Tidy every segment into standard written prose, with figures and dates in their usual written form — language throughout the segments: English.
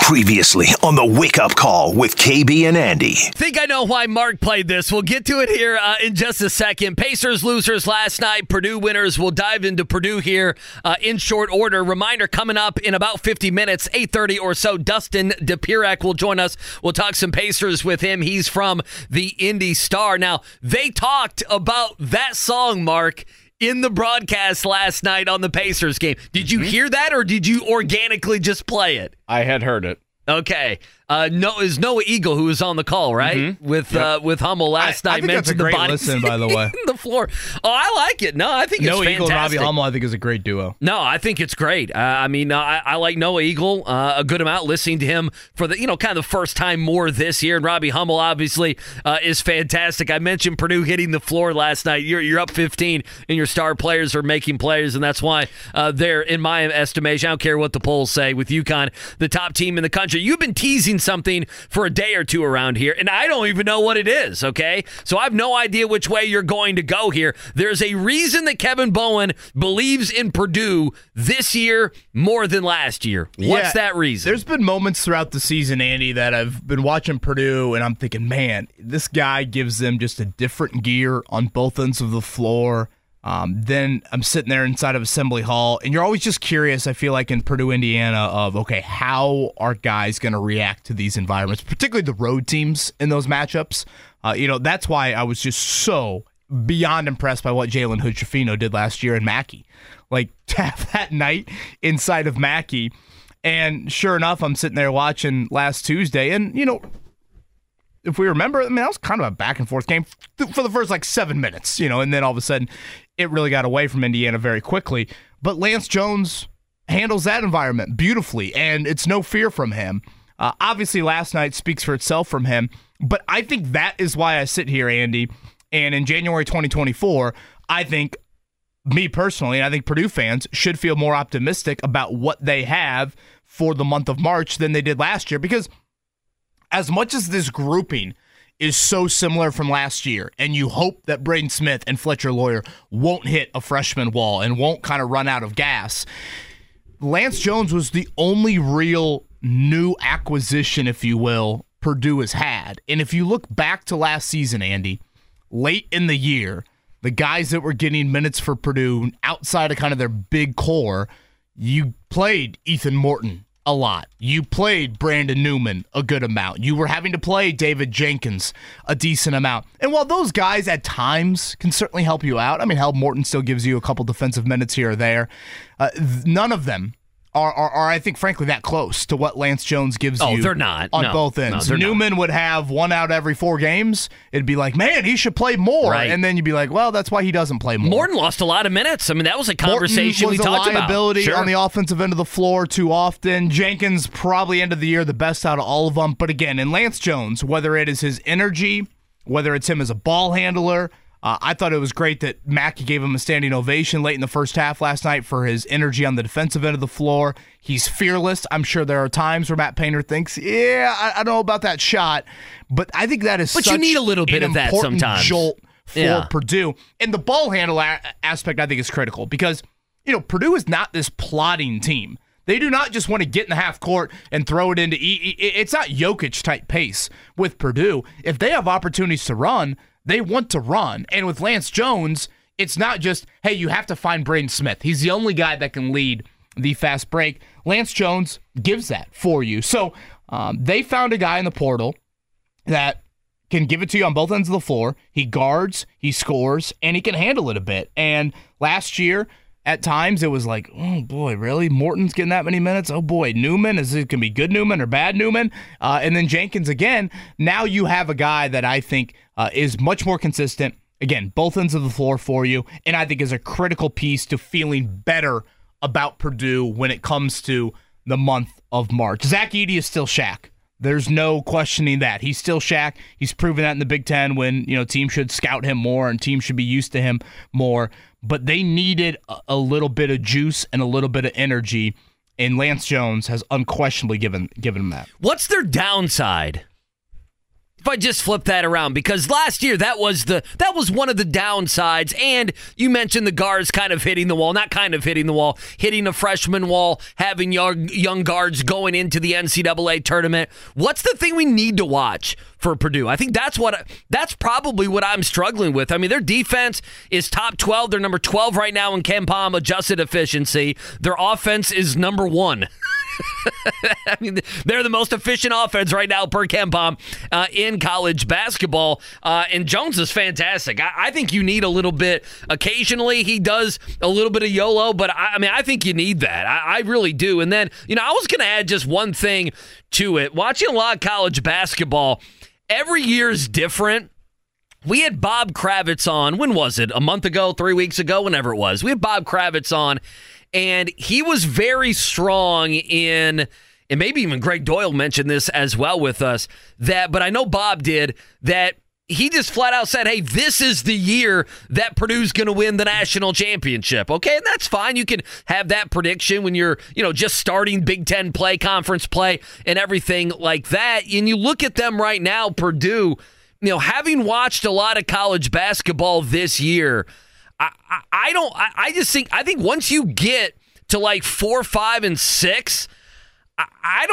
Previously on the Wake Up Call with KB and Andy. Think I know why Mark played this. We'll get to it here in just a second. Pacers losers last night, Purdue winners. We'll dive into Purdue here in short order. Reminder coming up in about 50 minutes, 8:30 or so. Dustin Dopirak will join us. We'll talk some Pacers with him. He's from the Indy Star. Now, they talked about that song, Mark, in the broadcast last night on the Pacers game. Did you hear that, or did you organically just play it? I had heard it. Okay. Is Noah Eagle, who was on the call, right? With Hummel last night. I think that's a great listen, by the way. The floor. Oh, I like it. No, I think it's fantastic. Noah Eagle and Robbie Hummel, I think, is a great duo. No, I think it's great. I like Noah Eagle a good amount, listening to him for the kind of the first time more this year. And Robbie Hummel, obviously, is fantastic. I mentioned Purdue hitting the floor last night. You're up 15, and your star players are making plays, and that's why they're, in my estimation, I don't care what the polls say, with UConn, the top team in the country. You've been teasing something for a day or two around here, and I don't even know what it is, okay? So I have no idea which way you're going to go here. There's a reason that Kevin Bowen believes in Purdue this year more than last year. What's that reason? There's been moments throughout the season, Andy, that I've been watching Purdue, and I'm thinking, man, this guy gives them just a different gear on both ends of the floor. Then I'm sitting there inside of Assembly Hall, and you're always just curious, I feel like, in Purdue, Indiana, of, okay, how are guys going to react to these environments, particularly the road teams in those matchups? That's why I was just so beyond impressed by what Jalen Hood-Schifino did last year in Mackey. Like, to have that night inside of Mackey, and sure enough, I'm sitting there watching last Tuesday, and, if we remember, that was kind of a back-and-forth game for the first, 7 minutes, and then all of a sudden, it really got away from Indiana very quickly. But Lance Jones handles that environment beautifully, and it's no fear from him. Obviously, last night speaks for itself from him, but I think that is why I sit here, Andy, and in January 2024, I think, me personally, and I think Purdue fans should feel more optimistic about what they have for the month of March than they did last year, because as much as this grouping is so similar from last year, and you hope that Braden Smith and Fletcher Lawyer won't hit a freshman wall and won't kind of run out of gas, Lance Jones was the only real new acquisition, if you will, Purdue has had. And if you look back to last season, Andy, late in the year, the guys that were getting minutes for Purdue outside of kind of their big core, you played Ethan Morton a lot. You played Brandon Newman a good amount. You were having to play David Jenkins a decent amount. And while those guys at times can certainly help you out, I mean, Hal Morton still gives you a couple defensive minutes here or there, none of them are, I think, frankly, that close to what Lance Jones gives you. Oh, they're not. On both ends. No, Newman would have one out every 4 games. It'd be like, man, he should play more. Right. And then you'd be like, well, that's why he doesn't play more. Morton lost a lot of minutes. I mean, that was a conversation we talked about. Morton was a liability on the offensive end of the floor too often. Jenkins, probably end of the year, the best out of all of them. But again, in Lance Jones, whether it is his energy, whether it's him as a ball handler, I thought it was great that Mackey gave him a standing ovation late in the first half last night for his energy on the defensive end of the floor. He's fearless. I'm sure there are times where Matt Painter thinks, I don't know about that shot. But I think that is such an important jolt. But you need a little bit of that sometimes. Jolt for Purdue. And the ball handle aspect, I think, is critical because, Purdue is not this plotting team. They do not just want to get in the half court and throw it into it's not Jokic-type pace with Purdue. If they have opportunities to run, they want to run. And with Lance Jones, it's not just, hey, you have to find Braden Smith. He's the only guy that can lead the fast break. Lance Jones gives that for you. So they found a guy in the portal that can give it to you on both ends of the floor. He guards, he scores, and he can handle it a bit. And last year, at times, it was like, oh, boy, really? Morton's getting that many minutes? Oh, boy, Newman, is it going to be good Newman or bad Newman? And then Jenkins again. Now you have a guy that I think is much more consistent. Again, both ends of the floor for you, and I think is a critical piece to feeling better about Purdue when it comes to the month of March. Zach Edey is still Shaq. There's no questioning that. He's still Shaq. He's proven that in the Big Ten when, you know, teams should scout him more and teams should be used to him more. But they needed a little bit of juice and a little bit of energy, and Lance Jones has unquestionably given him that. What's their downside? If I just flip that around, because last year that was one of the downsides, and you mentioned the guards kind of hitting the wall, not kind of hitting the wall, hitting a freshman wall, having young guards going into the NCAA tournament. What's the thing we need to watch for Purdue? I think that's probably what I'm struggling with. I mean, their defense is top 12. They're number 12 right now in KenPom adjusted efficiency. Their offense is number 1. I mean, they're the most efficient offense right now per KenPom in college basketball. And Jones is fantastic. I think you need a little bit. Occasionally, he does a little bit of YOLO, but I mean, I think you need that. I really do. And then, you know, I was going to add just one thing to it. Watching a lot of college basketball, every year is different. We had Bob Kravitz on. When was it? A month ago, 3 weeks ago, whenever it was. We had Bob Kravitz on. And he was very strong in, and maybe even Greg Doyle mentioned this as well with us, that, but I know Bob did, that he just flat out said, hey, this is the year that Purdue's going to win the national championship. Okay, and that's fine. You can have that prediction when you're, you know, just starting Big Ten play, conference play, and everything like that. And you look at them right now, Purdue, you know, having watched a lot of college basketball this year, I think once you get to like 4, 5, and 6, I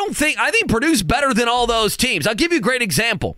think Purdue's better than all those teams. I'll give you a great example.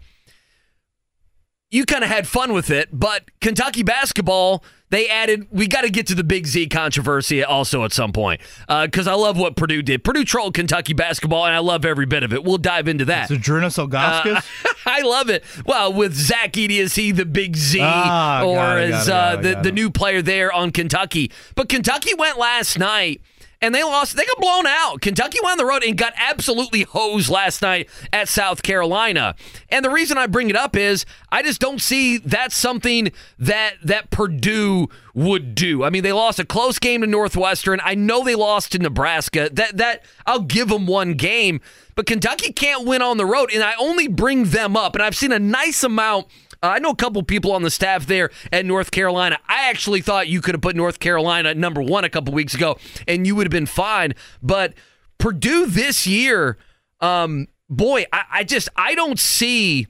You kind of had fun with it, but Kentucky basketball, they added, we got to get to the Big Z controversy also at some point, because I love what Purdue did. Purdue trolled Kentucky basketball, and I love every bit of it. We'll dive into that. So Jonas Ilgauskas? I love it. Well, with Zach Edey, is he the Big Z, the new player there on Kentucky? But Kentucky went last night, and they lost. They got blown out. Kentucky went on the road and got absolutely hosed last night at South Carolina. And the reason I bring it up is I just don't see that's something that Purdue would do. I mean, they lost a close game to Northwestern. I know they lost to Nebraska. That I'll give them one game. But Kentucky can't win on the road, and I only bring them up. And I've seen a nice amount. I know a couple people on the staff there at North Carolina. I actually thought you could have put North Carolina at number 1 a couple weeks ago, and you would have been fine. But Purdue this year, I don't see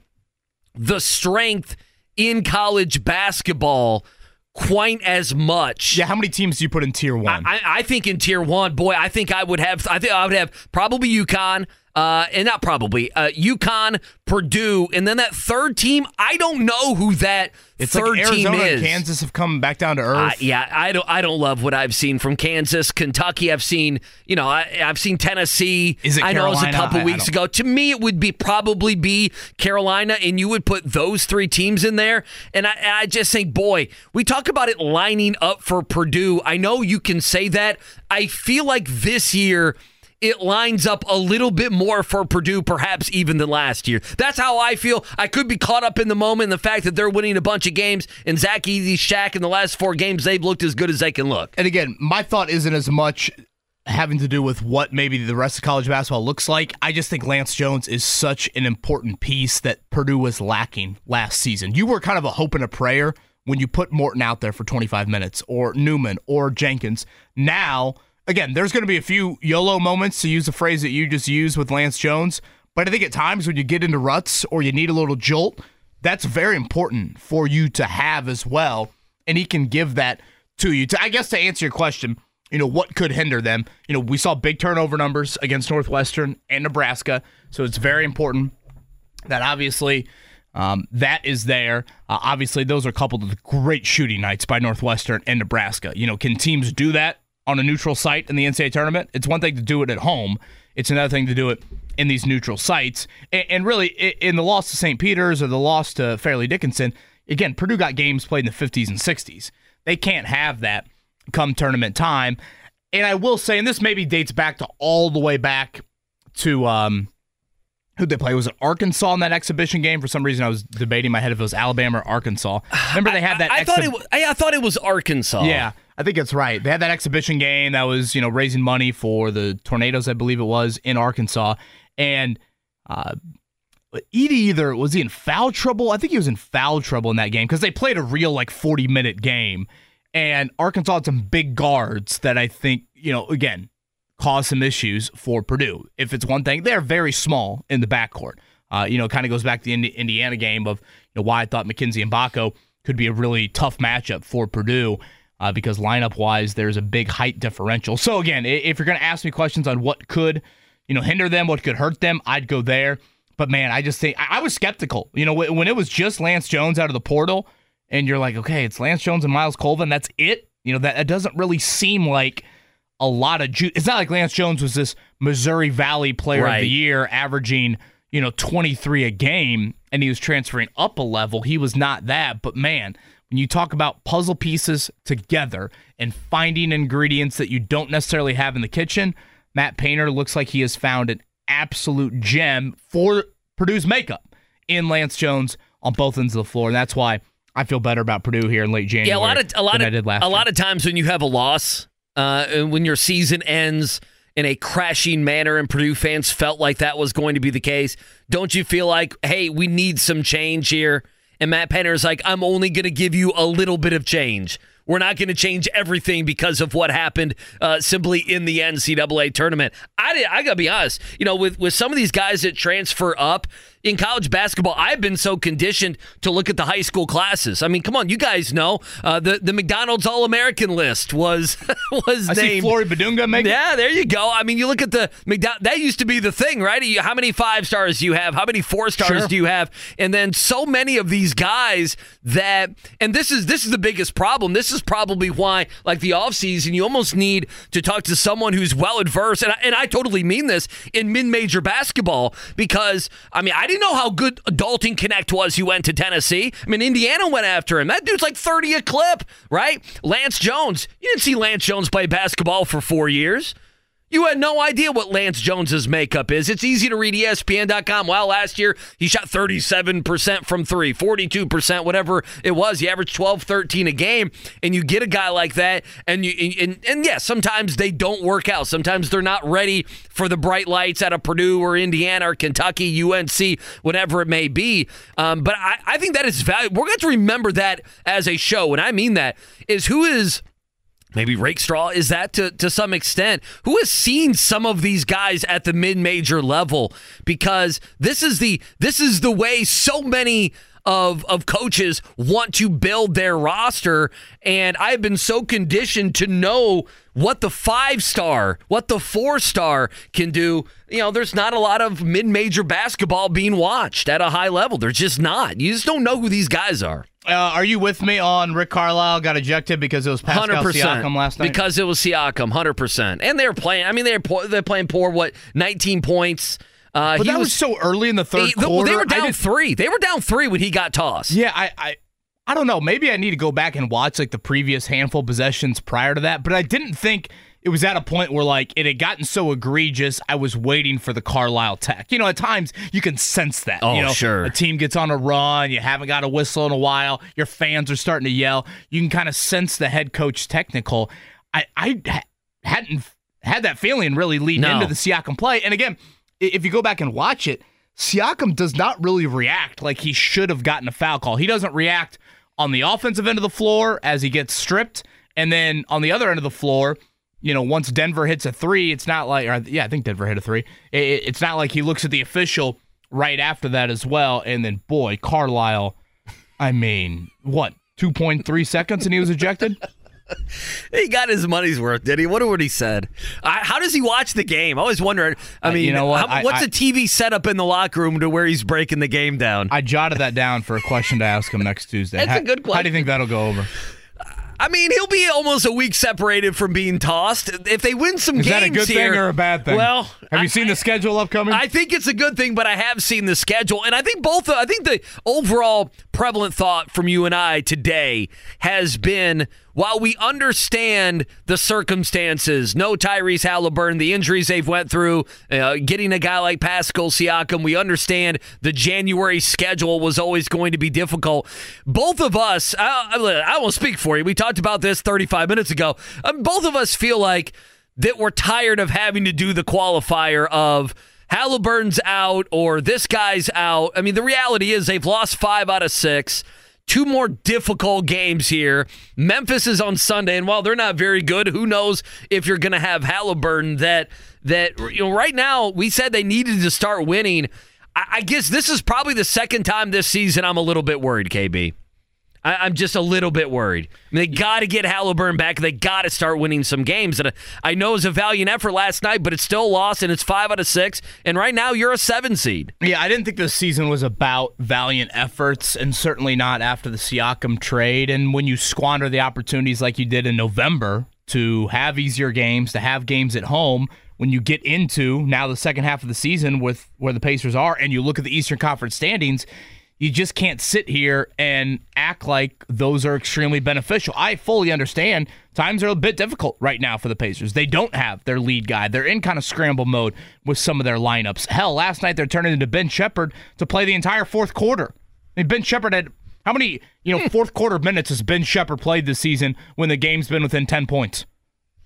the strength in college basketball quite as much. Yeah, how many teams do you put in Tier 1? I think in Tier 1, I would have probably UConn. UConn, Purdue, and then that third team. I don't know who that third team is. It's like Arizona and Kansas have come back down to earth. I don't love what I've seen from Kansas, Kentucky. I've seen, you know, I've seen Tennessee. Is it Carolina? I know it was a couple weeks ago. To me, it would be probably be Carolina, and you would put those three teams in there. And I just think, boy, we talk about it lining up for Purdue. I know you can say that. I feel like this year, it lines up a little bit more for Purdue perhaps even than last year. That's how I feel. I could be caught up in the moment and the fact that they're winning a bunch of games, and Zach Edey, Shaq, in the last 4 games, they've looked as good as they can look. And again, my thought isn't as much having to do with what maybe the rest of college basketball looks like. I just think Lance Jones is such an important piece that Purdue was lacking last season. You were kind of a hope and a prayer when you put Morton out there for 25 minutes, or Newman, or Jenkins. Now, again, there's going to be a few YOLO moments, to use a phrase that you just used, with Lance Jones. But I think at times when you get into ruts or you need a little jolt, that's very important for you to have as well. And he can give that to you. I guess to answer your question, you know, what could hinder them? You know, we saw big turnover numbers against Northwestern and Nebraska. So it's very important that obviously that is there. Obviously, those are coupled with great shooting nights by Northwestern and Nebraska. You know, can teams do that on a neutral site in the NCAA tournament? It's one thing to do it at home. It's another thing to do it in these neutral sites. And really, in the loss to St. Peter's or the loss to Fairleigh Dickinson, again, Purdue got games played in the 50s and 60s. They can't have that come tournament time. And I will say, and this maybe dates back to all the way back to who'd they play? Was it Arkansas in that exhibition game? For some reason, I was debating in my head if it was Alabama or Arkansas. Remember, they had that. I thought it was Arkansas. Yeah, I think it's right. They had that exhibition game that was, you know, raising money for the tornadoes, I believe it was, in Arkansas. And Edey either, was he in foul trouble? I think he was in foul trouble in that game because they played a real, 40-minute game. And Arkansas had some big guards that I think, again, caused some issues for Purdue. If it's one thing, they're very small in the backcourt. It kind of goes back to the Indiana game of why I thought McKenzie and Bako could be a really tough matchup for Purdue because lineup-wise, there's a big height differential. So, again, if you're going to ask me questions on what could hinder them, what could hurt them, I'd go there. But, man, I just think I was skeptical. When it was just Lance Jones out of the portal and you're like, okay, it's Lance Jones and Miles Colvin, that's it? That doesn't really seem like a lot of juice. It's not like Lance Jones was this Missouri Valley player of the year averaging 23 a game, and he was transferring up a level. He was not that, but man, when you talk about puzzle pieces together and finding ingredients that you don't necessarily have in the kitchen, Matt Painter looks like he has found an absolute gem for Purdue's makeup in Lance Jones on both ends of the floor, and that's why I feel better about Purdue here in late January. Yeah, a lot of times when you have a loss, when your season ends in a crashing manner, and Purdue fans felt like that was going to be the case. Don't you feel like, hey, we need some change here? And Matt Painter is like, I'm only going to give you a little bit of change. We're not going to change everything because of what happened simply in the NCAA tournament. I got to be honest, with some of these guys that transfer up in college basketball, I've been so conditioned to look at the high school classes. I mean, come on, you guys know the McDonald's All-American list was named. I see Flory Badunga make it. Yeah, there you go. I mean, you look at the McDonald's. That used to be the thing, right? How many 5-stars do you have? How many 4-stars do you have? And then so many of these guys that, and this is the biggest problem. This is probably why, the offseason, you almost need to talk to someone who's well-adversed, and I totally mean this, in mid-major basketball because, I didn't know how good Dalton Knecht was. He went to Tennessee. Indiana went after him. That dude's 30 a clip, right? Lance Jones. You didn't see Lance Jones play basketball for 4 years. You had no idea what Lance Jones's makeup is. It's easy to read ESPN.com. Well, last year he shot 37% from three, 42%, whatever it was. He averaged 12, 13 a game, and you get a guy like that, and sometimes they don't work out. Sometimes they're not ready for the bright lights out of Purdue or Indiana or Kentucky, UNC, whatever it may be. But I think that is valuable. We're going to have to remember that as a show, and I mean that, is who is... Maybe Rake Straw is that to some extent. Who has seen some of these guys at the mid-major level? Because this is the way so many of coaches want to build their roster. And I've been so conditioned to know what the 5-star, what the 4-star can do. There's not a lot of mid-major basketball being watched at a high level. There's just not. You just don't know who these guys are. Are you with me on Rick Carlisle got ejected because it was Pascal Siakam last night? Because it was Siakam, 100%. And they're playing. They're playing poor. What, 19 points? But that was so early in the third quarter. They were down three. They were down three when he got tossed. Yeah, I don't know. Maybe I need to go back and watch the previous handful of possessions prior to that. But I didn't think it was at a point where it had gotten so egregious. I was waiting for the Carlisle tech. At times you can sense that. Oh, sure. A team gets on a run. You haven't got a whistle in a while. Your fans are starting to yell. You can kind of sense the head coach technical. I hadn't had that feeling really leading into the Siakam play. And again, if you go back and watch it, Siakam does not really react like he should have gotten a foul call. He doesn't react on the offensive end of the floor as he gets stripped. And then on the other end of the floor, once Denver hits a three, it's not like, I think Denver hit a three. It's not like he looks at the official right after that as well. And then, boy, Carlisle, 2.3 seconds and he was ejected? He got his money's worth, did he? What would he said? How does he watch the game? I always wonder. What's a TV setup in the locker room to where he's breaking the game down? I jotted that down for a question to ask him next Tuesday. That's a good question. How do you think that'll go over? He'll be almost a week separated from being tossed. If they win some games here... Is that a good thing or a bad thing? Well, have you seen the schedule upcoming? I think it's a good thing, but I have seen the schedule. And I think I think the overall prevalent thought from you and I today has been, while we understand the circumstances, no Tyrese Haliburton, the injuries they've went through, getting a guy like Pascal Siakam, we understand the January schedule was always going to be difficult. Both of us, I won't speak for you, we talked about this 35 minutes ago, both of us feel like that we're tired of having to do the qualifier of, Halliburton's out or this guy's out. I mean, the reality is they've lost 5 out of 6. 2 more difficult games here. Memphis is on Sunday, and while they're not very good, who knows if you're going to have Halliburton that you know, right now we said they needed to start winning. I guess this is probably the second time this season I'm a little bit worried, KB. I'm just a little bit worried. I mean, they got to get Halliburton back. They got to start winning some games. And I know it was a valiant effort last night, but it's still lost, and it's 5 out of 6. And right now, you're a 7 seed. Yeah, I didn't think this season was about valiant efforts, and certainly not after the Siakam trade. And when you squander the opportunities like you did in November to have easier games, to have games at home, when you get into now the second half of the season with where the Pacers are, and you look at the Eastern Conference standings, you just can't sit here and act like those are extremely beneficial. I fully understand times are a bit difficult right now for the Pacers. They don't have their lead guy. They're in kind of scramble mode with some of their lineups. Hell, last night they're turning into Ben Shepherd to play the entire fourth quarter. I mean, Ben Shepherd had how many fourth quarter minutes has Ben Shepherd played this season when the game's been within 10 points?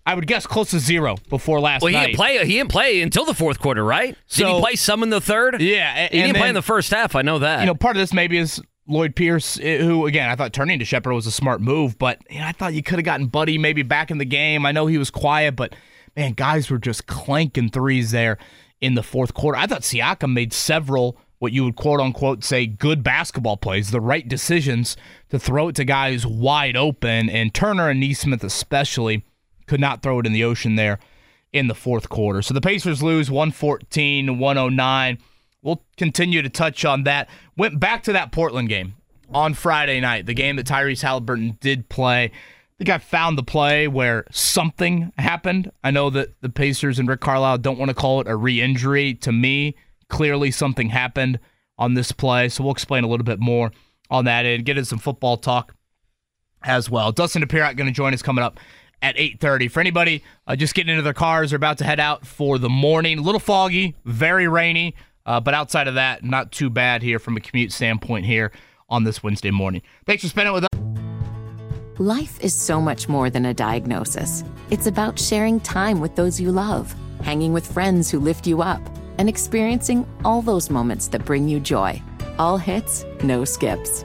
I would guess close to 0 before last night. Well, he didn't play until the fourth quarter, right? So, did he play some in the third? Yeah. He didn't play in the first half, I know that. You know, part of this maybe is Lloyd Pierce, who, again, I thought turning to Shepherd was a smart move, but I thought you could have gotten Buddy maybe back in the game. I know he was quiet, but, man, guys were just clanking threes there in the fourth quarter. I thought Siakam made several what you would quote-unquote say good basketball plays, the right decisions to throw it to guys wide open, and Turner and Nesmith especially could not throw it in the ocean there in the fourth quarter. So the Pacers lose 114-109. We'll continue to touch on that. Went back to that Portland game on Friday night, the game that Tyrese Haliburton did play. I think I found the play where something happened. I know that the Pacers and Rick Carlisle don't want to call it a re-injury. To me, clearly something happened on this play. So we'll explain a little bit more on that and get into some football talk as well. Dustin Dopirak going to join us coming up at 8:30. For anybody just getting into their cars or about to head out for the morning, a little foggy, very rainy, but outside of that, not too bad here from a commute standpoint here on this Wednesday morning. Thanks for spending it with us. Life is so much more than a diagnosis. It's about sharing time with those you love, hanging with friends who lift you up, and experiencing all those moments that bring you joy. All hits, no skips.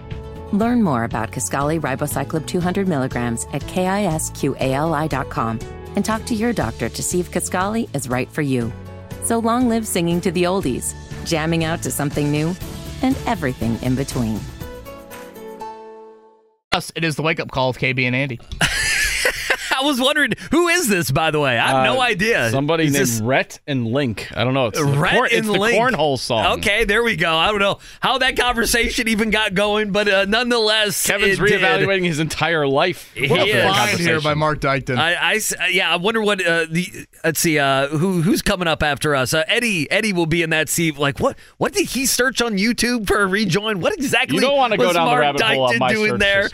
Learn more about Kisqali Ribocyclib 200 milligrams at KISQALI.com and talk to your doctor to see if Kisqali is right for you. So long live singing to the oldies, jamming out to something new, and everything in between. It is the wake-up call with KB and Andy. I was wondering, who is this, by the way? I have no idea. Somebody is named Rhett and Link. I don't know. It's the cornhole song. Okay, there we go. I don't know how that conversation even got going, but nonetheless, Kevin's reevaluating his entire life. What a find here by Mark Dykton. I wonder what let's see, who's coming up after us? Edey will be in that seat. Like, what did he search on YouTube for a rejoin? What exactly you don't want to go down Mark the rabbit hole on my doing there?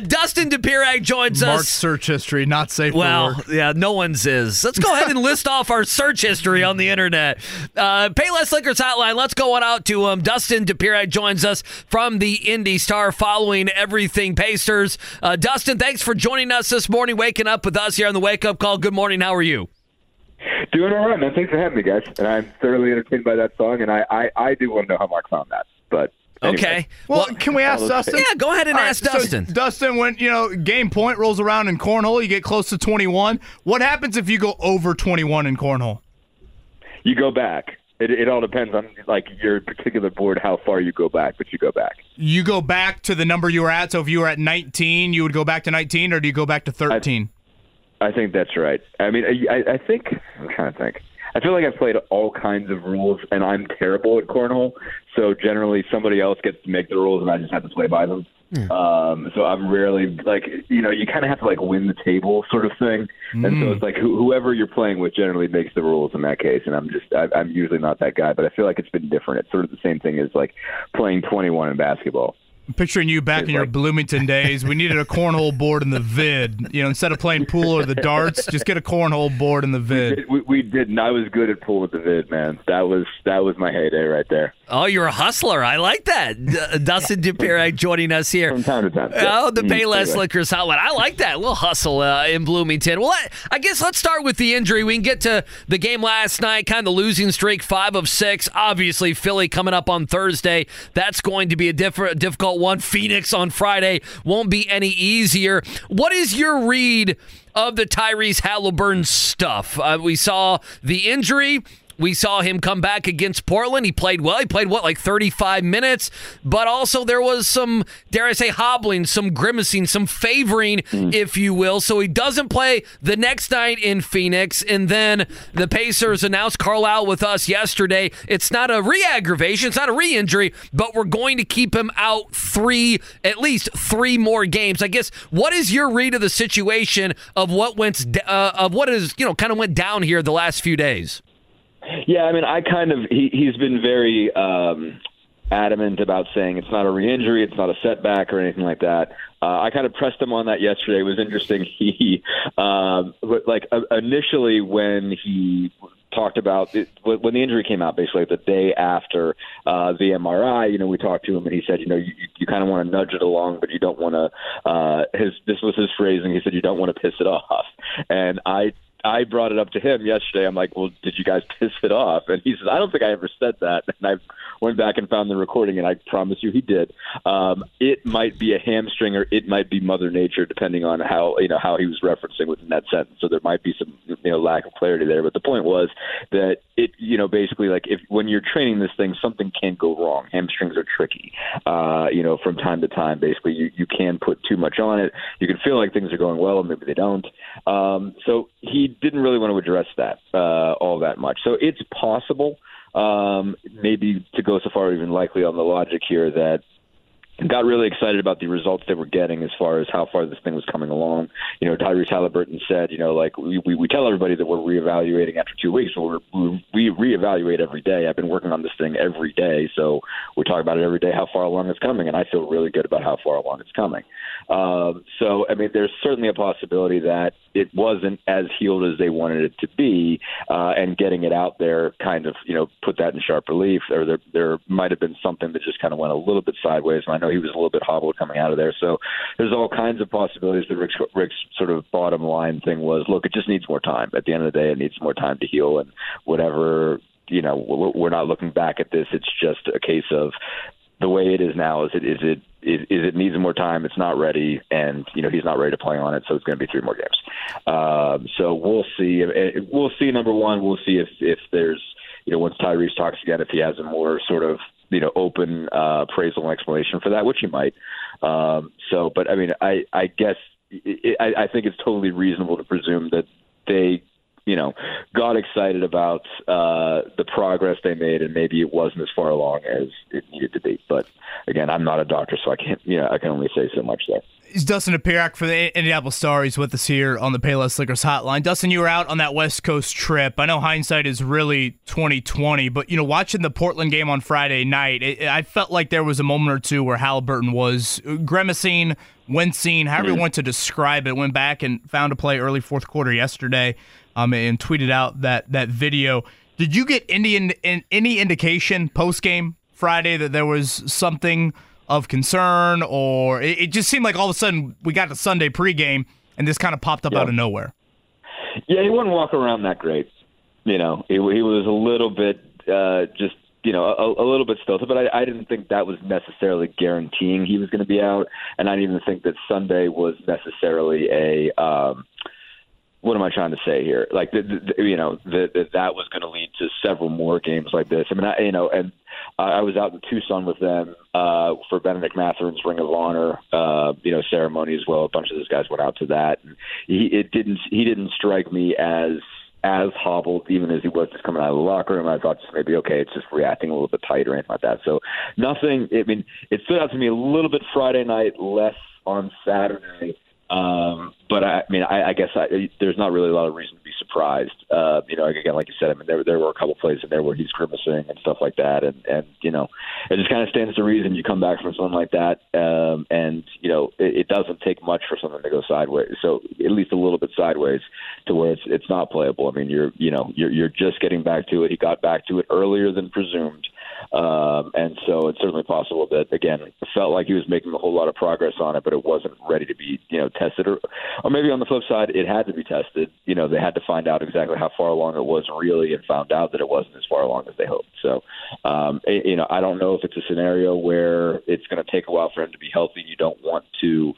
Dustin Dopirak joins us. Mark's search history, not safe for work. Yeah, no one's is. Let's go ahead and list off our search history on the internet. Payless Liquors Hotline, let's go on out to him. Dustin Dopirak joins us from the Indy Star following everything Pacers. Dustin, thanks for joining us this morning, waking up with us here on the Wake Up Call. Good morning. How are you? Doing all right, man. Thanks for having me, guys. And I'm thoroughly entertained by that song, and I do want to know how Mark found that, but anyway. Okay. Well, can we ask Dustin? Yeah, go ahead and ask Dustin. So Dustin, when game point rolls around in cornhole, you get close to 21. What happens if you go over 21 in cornhole? You go back. It all depends on your particular board how far you go back, but you go back. You go back to the number you were at. So if you were at 19, you would go back to 19, or do you go back to 13? I think that's right. I mean, I think I'm trying to think. I feel like I've played all kinds of rules, and I'm terrible at cornhole. So generally, somebody else gets to make the rules, and I just have to play by them. Yeah. So I'm rarely like, you know, you kind of have to like win the table sort of thing. And so it's like whoever you're playing with generally makes the rules in that case. And I'm usually not that guy, but I feel like it's been different. It's sort of the same thing as like playing 21 in basketball. I'm picturing you back in your Bloomington days. We needed a cornhole board in the vid. You know, instead of playing pool or the darts, just get a cornhole board in the vid. We didn't. I was good at pool with the vid, man. That was my heyday right there. Oh, you're a hustler. I like that. Dustin Dopirak joining us here. From time to time. Yeah. Oh, the Payless Liquors Hotline. I like that. A little hustle in Bloomington. Well, I guess let's start with the injury. We can get to the game last night, kind of the losing streak, 5 of 6. Obviously, Philly coming up on Thursday. That's going to be a difficult one. Phoenix on Friday won't be any easier. What is your read of the Tyrese Haliburton stuff? We saw the injury. We saw him come back against Portland. He played well. He played, like 35 minutes? But also there was some, dare I say, hobbling, some grimacing, some favoring, if you will. So he doesn't play the next night in Phoenix. And then the Pacers announced Carlisle with us yesterday. It's not a re-aggravation. It's not a re-injury. But we're going to keep him out at least three more games. I guess, what is your read of the situation of what went down here the last few days? Yeah, I mean, he's been very adamant about saying it's not a re-injury, it's not a setback or anything like that. I kind of pressed him on that yesterday. It was interesting. He, initially when he talked about it, when the injury came out, basically the day after the MRI, you know, we talked to him and he said, you know, you kind of want to nudge it along, but you don't want to, this was his phrasing. He said, you don't want to piss it off. And I brought it up to him yesterday. I'm like, well, did you guys piss it off? And he says, I don't think I ever said that. And I went back and found the recording, and I promise you he did. It might be a hamstring or it might be Mother Nature, depending on how he was referencing within that sentence. So there might be some lack of clarity there. But the point was that it, basically like when you're training this thing, something can go wrong. Hamstrings are tricky. From time to time, basically you can put too much on it. You can feel like things are going well, and maybe they don't. So he didn't really want to address that all that much. So it's possible, maybe to go so far, even likely on the logic here, that got really excited about the results they were getting as far as how far this thing was coming along. You know, Tyrese Haliburton said, we tell everybody that we're reevaluating after 2 weeks. We reevaluate every day. I've been working on this thing every day, so we talk about it every day, how far along it's coming, and I feel really good about how far along it's coming. So, I mean, there's certainly a possibility that it wasn't as healed as they wanted it to be, and getting it out there kind of, put that in sharp relief. Or there might have been something that just kind of went a little bit sideways, and I know he was a little bit hobbled coming out of there. So there's all kinds of possibilities. The Rick's sort of bottom line thing was, look, it just needs more time. At the end of the day, it needs more time to heal, and whatever, we're not looking back at this. It's just a case of the way it is now is it needs more time. It's not ready, and he's not ready to play on it, so it's going to be 3 more games. So we'll see. Number one, we'll see if there's, once Tyrese talks again, if he has a more sort of open appraisal and explanation for that, which he might. But I mean, I guess I think it's totally reasonable to presume that they, got excited about the progress they made, and maybe it wasn't as far along as it needed to be. But again, I'm not a doctor, so I can't. I can only say so much there. It's Dustin Dopirak for the Indianapolis Star. He's with us here on the Payless Liquors Hotline. Dustin, you were out on that West Coast trip. I know hindsight is really 20/20, but watching the Portland game on Friday night, I felt like there was a moment or two where Haliburton was grimacing, wincing, however you want to describe it. Went back and found a play early fourth quarter yesterday, and tweeted out that video. Did you get any indication post game Friday that there was something of concern, or it just seemed like all of a sudden we got to Sunday pregame and this kind of popped up out of nowhere? Yeah, he wouldn't walk around that great. He was a little bit a little bit stilted, but I didn't think that was necessarily guaranteeing he was going to be out, and I didn't even think that Sunday was necessarily a what am I trying to say here? Like, that was going to lead to several more games like this. I mean, I was out in Tucson with them for Benedict Matherin's Ring of Honor, ceremony as well. A bunch of those guys went out to that. And he didn't strike me as as hobbled even as he was just coming out of the locker room. I thought just maybe, okay, it's just reacting a little bit tight or anything like that. So nothing, I mean, it stood out to me a little bit Friday night, less on Saturday. But I guess there's not really a lot of reason to be surprised. Again, like you said, I mean, there were a couple plays in there where he's grimacing and stuff like that. And you know, it just kind of stands to reason you come back from something like that. It doesn't take much for something to go sideways. So at least a little bit sideways to where it's not playable. I mean, you're just getting back to it. He got back to it earlier than presumed. And so it's certainly possible that, again, it felt like he was making a whole lot of progress on it, but it wasn't ready to be, tested. Or maybe on the flip side, it had to be tested. They had to find out exactly how far along it was really and found out that it wasn't as far along as they hoped. So, I don't know if it's a scenario where it's going to take a while for him to be healthy. You don't want to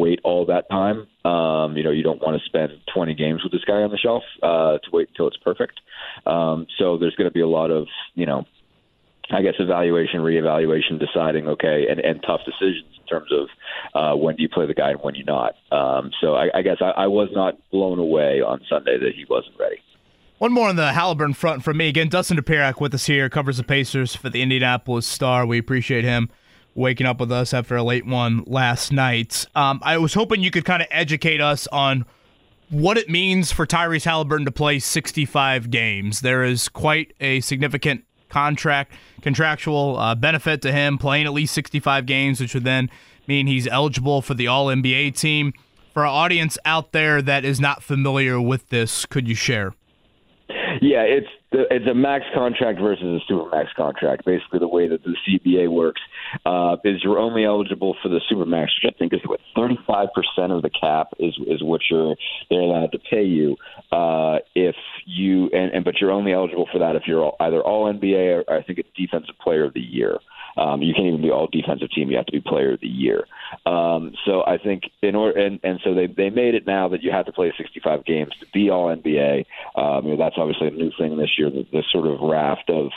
wait all that time. You don't want to spend 20 games with this guy on the shelf to wait until it's perfect. So there's going to be a lot of, evaluation, reevaluation, deciding, okay, and tough decisions in terms of when do you play the guy and when you not. So I was not blown away on Sunday that he wasn't ready. One more on the Haliburton front from me. Again, Dustin Dopirak with us here, covers the Pacers for the Indianapolis Star. We appreciate him waking up with us after a late one last night. I was hoping you could kind of educate us on what it means for Tyrese Haliburton to play 65 games. There is quite a significant contractual benefit to him playing at least 65 games, which would then mean he's eligible for the All-NBA team. For our audience out there that is not familiar with this, could you share? Yeah, it's a max contract versus a supermax contract. Basically, the way that the CBA works is you're only eligible for the supermax, which I think is what 35% of the cap is what they're allowed to pay you. But you're only eligible for that if you're either All NBA or I think it's Defensive Player of the Year. You can't even be all defensive team. You have to be player of the year. So I think so they made it now that you have to play 65 games to be all NBA. That's obviously a new thing this year, the sort of raft of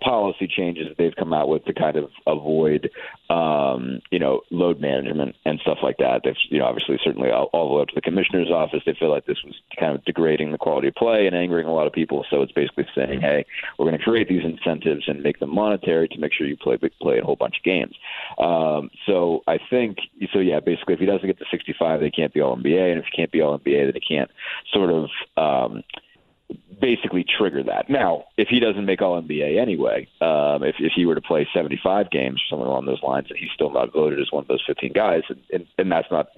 policy changes that they've come out with to kind of avoid, load management and stuff like that. They've, obviously certainly all the way up to the commissioner's office, they feel like this was kind of degrading the quality of play and angering a lot of people. So it's basically saying, hey, we're going to create these incentives and make them monetary to make sure you play a whole bunch of games. Basically, if he doesn't get to 65, they can't be All-NBA, and if he can't be All-NBA, then he can't sort of basically trigger that. Now, if he doesn't make All-NBA anyway, if he were to play 75 games or something along those lines, and he's still not voted as one of those 15 guys, and that's not,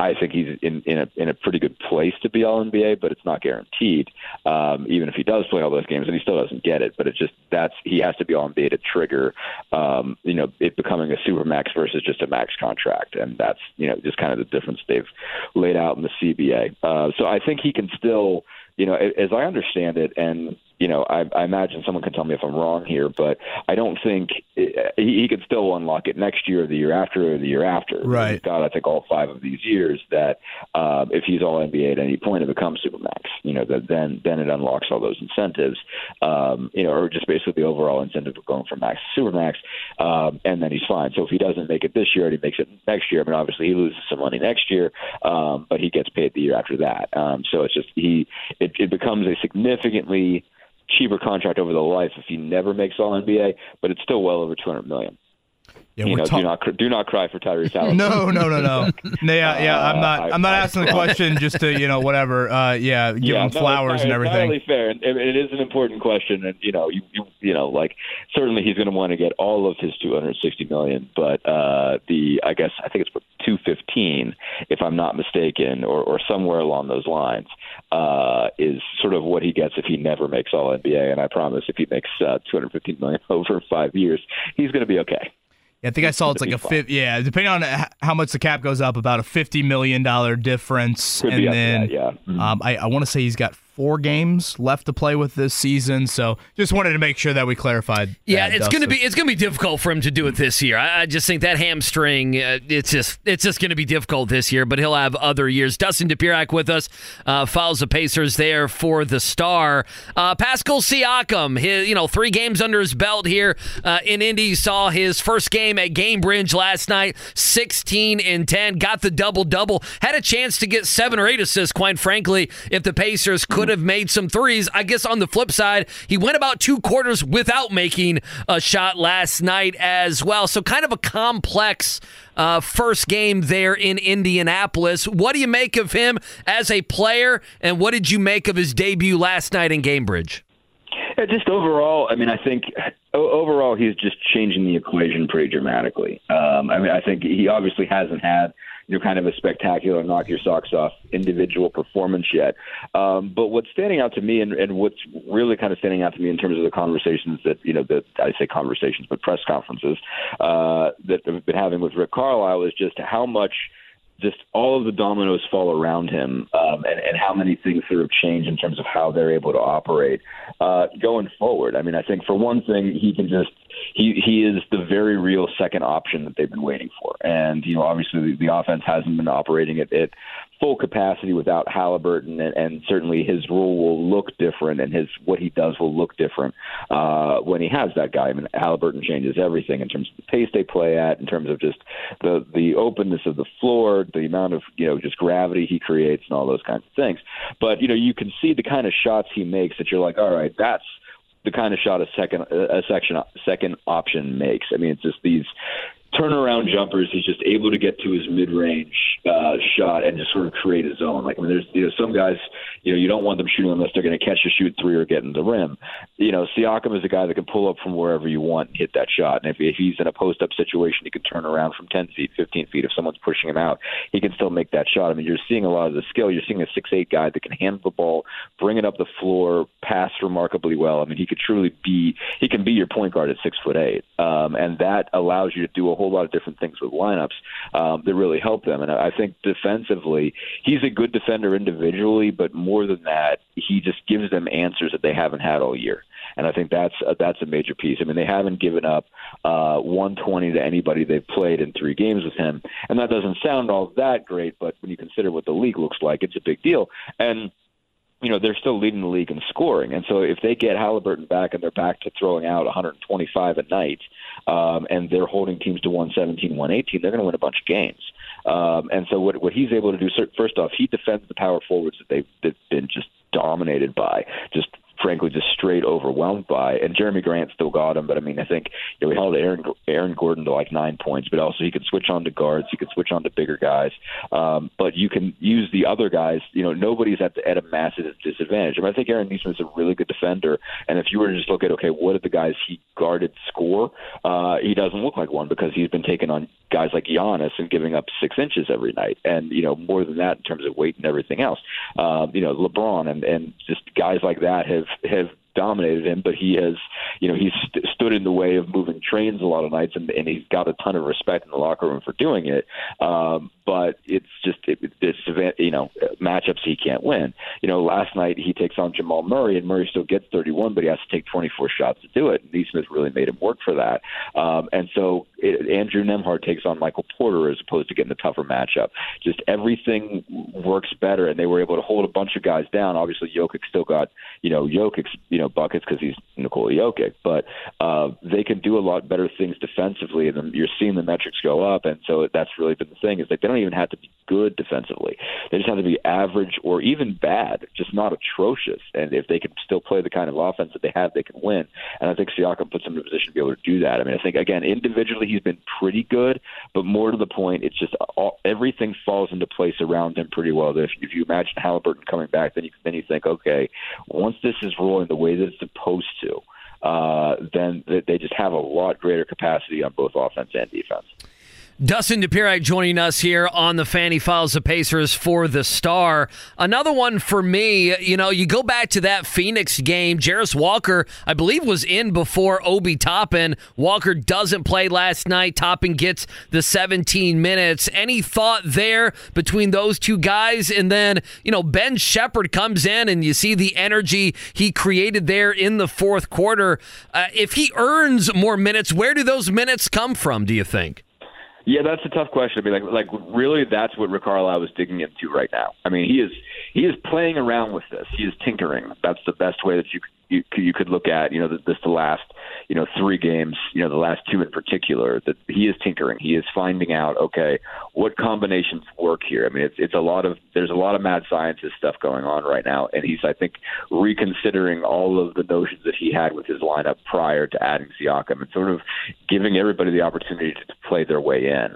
I think he's in a pretty good place to be All-NBA, but it's not guaranteed, even if he does play all those games, and he still doesn't get it, but it's just he has to be All-NBA to trigger, it becoming a supermax versus just a max contract, and that's, just kind of the difference they've laid out in the CBA. So I think he can still... as I understand it, and I imagine someone can tell me if I'm wrong here, but I don't think he could still unlock it next year, or the year after, or the year after. Right. He's got, I think, all 5 of these years that if he's all NBA at any point, it becomes supermax. Then it unlocks all those incentives. Or just basically the overall incentive of going from max to supermax, and then he's fine. So if he doesn't make it this year, and he makes it next year, I mean, obviously he loses some money next year, but he gets paid the year after that. So it's just it becomes a significantly cheaper contract over the life if he never makes All-NBA, but it's still well over $200 million. Yeah, do not cry for Tyrese Haliburton. No. Yeah. I'm not asking the question just to whatever. Give him flowers and everything. Entirely fair. It is an important question, and certainly he's going to want to get all of his $260 million, but I think it's $215, if I'm not mistaken, or somewhere along those lines, is sort of what he gets if he never makes All NBA. And I promise, if he makes $215 million over 5 years, he's going to be okay. I think I saw it's like a depending on how much the cap goes up, about a $50 million difference. Could and then that, yeah. Mm-hmm. I want to say he's got 4 games left to play with this season, so just wanted to make sure that we clarified. Yeah, it's going to be difficult for him to do it this year. I just think that hamstring, it's just going to be difficult this year, but he'll have other years. Dustin Dopirak with us, follows the Pacers there for the Star. Pascal Siakam, his, 3 games under his belt here in Indy, saw his first game at Gamebridge last night, 16 and 10, got the double-double, had a chance to get 7 or 8 assists, quite frankly, if the Pacers could could have made some threes. I guess on the flip side, he went about two quarters without making a shot last night as well. So kind of a complex first game there in Indianapolis. What do you make of him as a player, and what did you make of his debut last night in Cambridge? Yeah, just overall, I mean, I think overall he's just changing the equation pretty dramatically. I mean, I think he obviously hasn't had kind of a spectacular knock-your-socks-off individual performance yet. But what's standing out to me and what's really kind of standing out to me in terms of the conversations that, that I say conversations, but press conferences that we've been having with Rick Carlisle is just how much just all of the dominoes fall around him and how many things sort of change in terms of how they're able to operate going forward. I mean, I think for one thing, he can just he is the very real second option that they've been waiting for. And, obviously the offense hasn't been operating at full capacity without Haliburton, and certainly his role will look different, and what he does will look different when he has that guy. I mean, Haliburton changes everything in terms of the pace they play at, in terms of just the openness of the floor, the amount of just gravity he creates, and all those kinds of things. But you can see the kind of shots he makes that you're like, all right, that's the kind of shot a second option makes. I mean, it's just these turnaround jumpers. He's just able to get to his mid-range shot and just sort of create his own. Like, I mean, there's some guys, you don't want them shooting unless they're going to catch a shoot three or get in the rim. Siakam is a guy that can pull up from wherever you want and hit that shot. And if he's in a post-up situation, he can turn around from 10 feet, 15 feet. If someone's pushing him out, he can still make that shot. I mean, you're seeing a lot of the skill. You're seeing a 6'8 guy that can handle the ball, bring it up the floor, pass remarkably well. I mean, he could truly be – he can be your point guard at 6'8". And that allows you to do a whole lot of different things with lineups that really help them. And I think defensively, he's a good defender individually, but more than that, he just gives them answers that they haven't had all year. And I think that's a major piece. I mean, they haven't given up 120 to anybody they've played in three games with him. And that doesn't sound all that great, but when you consider what the league looks like, it's a big deal. And they're still leading the league in scoring. And so if they get Haliburton back and they're back to throwing out 125 a night and they're holding teams to 117, 118, they're going to win a bunch of games. And so what he's able to do, first off, he defends the power forwards that they've been just dominated by, just frankly, just straight overwhelmed by. And Jeremy Grant still got him, but I mean, I think we held Aaron Gordon to like 9 points, but also he can switch on to guards, he can switch on to bigger guys, but you can use the other guys. Nobody's at a massive disadvantage. I mean, I think Aaron Nesmith is a really good defender, and if you were to just look at, okay, what did the guys he guarded score, he doesn't look like one because he's been taking on guys like Giannis and giving up 6 inches every night, and more than that in terms of weight and everything else. LeBron and just guys like that have dominated him, but he has, he's stood in the way of moving trains a lot of nights, and he's got a ton of respect in the locker room for doing it. But it's just matchups he can't win. Last night he takes on Jamal Murray, and Murray still gets 31, but he has to take 24 shots to do it. And Nesmith really made him work for that. And so Andrew Nembhard takes on Michael Porter as opposed to getting the tougher matchup. Just everything works better, and they were able to hold a bunch of guys down. Obviously, Jokic still got buckets because he's Nikola Jokic, but they can do a lot better things defensively, and you're seeing the metrics go up. And so that's really been the thing, is like they don't even have to be good defensively. They just have to be average or even bad, just not atrocious. And if they can still play the kind of offense that they have, they can win. And I think Siakam puts them in a position to be able to do that. I mean, I think, again, individually he's been pretty good, but more to the point, it's just everything falls into place around him pretty well. If you imagine Haliburton coming back, then you think, okay, once this is rolling the way that it's supposed to, then they just have a lot greater capacity on both offense and defense. Dustin Dopirak joining us here on the Fan. He follows the Pacers for the Star. Another one for me, you go back to that Phoenix game. Jarris Walker, I believe, was in before Obi Toppin. Walker doesn't play last night. Toppin gets the 17 minutes. Any thought there between those two guys? And then, Ben Shepherd comes in, and you see the energy he created there in the fourth quarter. If he earns more minutes, where do those minutes come from, do you think? Yeah, that's a tough question. I mean, like really, that's what Rick Carlisle was digging into right now. I mean, he is playing around with this. He is tinkering. That's the best way that you you could look at, you know, the last, you know, three games, you know, the last two in particular, that he is tinkering. He is finding out, okay, what combinations work here? I mean, it's a lot of, there's a lot of mad scientist stuff going on right now. And he's, I think, reconsidering all of the notions that he had with his lineup prior to adding Siakam and sort of giving everybody the opportunity to play their way in.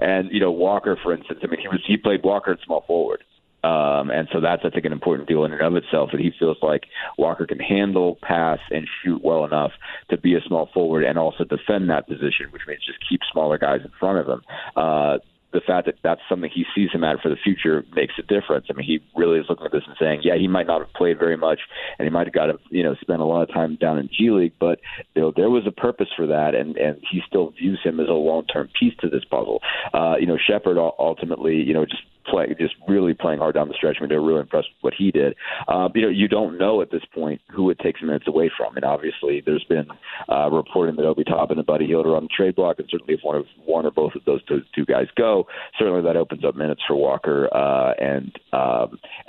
And, you know, Walker, for instance, I mean, he played Walker at small forward. And so that's, I think, an important deal in and of itself, that he feels like Walker can handle, pass, and shoot well enough to be a small forward and also defend that position, which means just keep smaller guys in front of him. The fact that that's something he sees him at for the future makes a difference. I mean, he really is looking at this and saying, yeah, he might not have played very much, and he might have got to, you know, spend a lot of time down in G League, but you know, there was a purpose for that, and he still views him as a long-term piece to this puzzle. You know, Shepard ultimately, you know, just really playing hard down the stretch. I mean, they're really impressed with what he did. You know, you don't know at this point who it takes minutes away from. And obviously, there's been reporting that Obi Toppin and Buddy Hield are on the trade block. And certainly, if one or both of those two guys go, certainly that opens up minutes for Walker and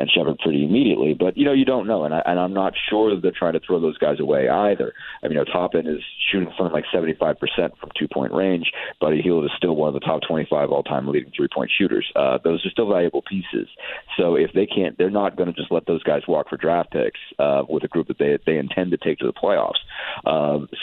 Shepard pretty immediately. But you know, you don't know, and I'm not sure that they're trying to throw those guys away either. I mean, you know, Toppin is shooting something like 75% from 2-point range. Buddy Hield is still one of the top 25 all-time leading 3-point shooters. Those are still valuable pieces. So if they can't, they're not going to just let those guys walk for draft picks with a group that they intend to take to the playoffs.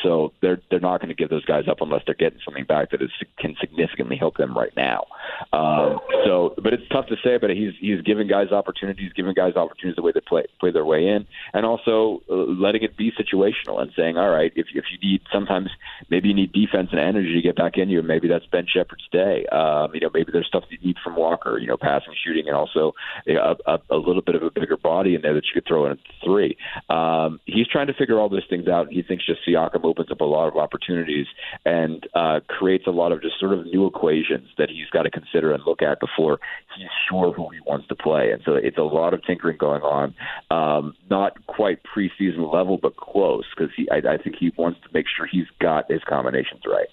So they're not going to give those guys up unless they're getting something back that can significantly help them right now. So, but it's tough to say. But he's giving guys opportunities, the way they play their way in, and also letting it be situational and saying, all right, if you need, sometimes maybe you need defense and energy to get back in you. Maybe that's Ben Shepard's day. You know, maybe there's stuff that you need from Walker. You know, passing, shooting, and also a little bit of a bigger body in there that you could throw in at three. He's trying to figure all those things out. He thinks just Siakam opens up a lot of opportunities and creates a lot of just sort of new equations that he's got to consider and look at before he's sure who he wants to play. And so it's a lot of tinkering going on, not quite preseason level, but close, because I think he wants to make sure he's got his combinations right.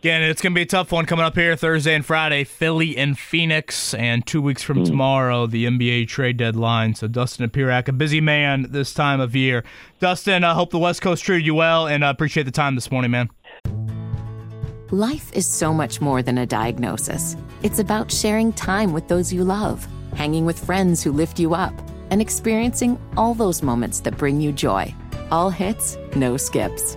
Again, it's going to be a tough one coming up here Thursday and Friday, Philly and Phoenix, and 2 weeks from tomorrow, the NBA trade deadline. So Dustin Dopirak, a busy man this time of year. Dustin, I hope the West Coast treated you well, and I appreciate the time this morning, man. Life is so much more than a diagnosis. It's about sharing time with those you love, hanging with friends who lift you up, and experiencing all those moments that bring you joy. All hits, no skips.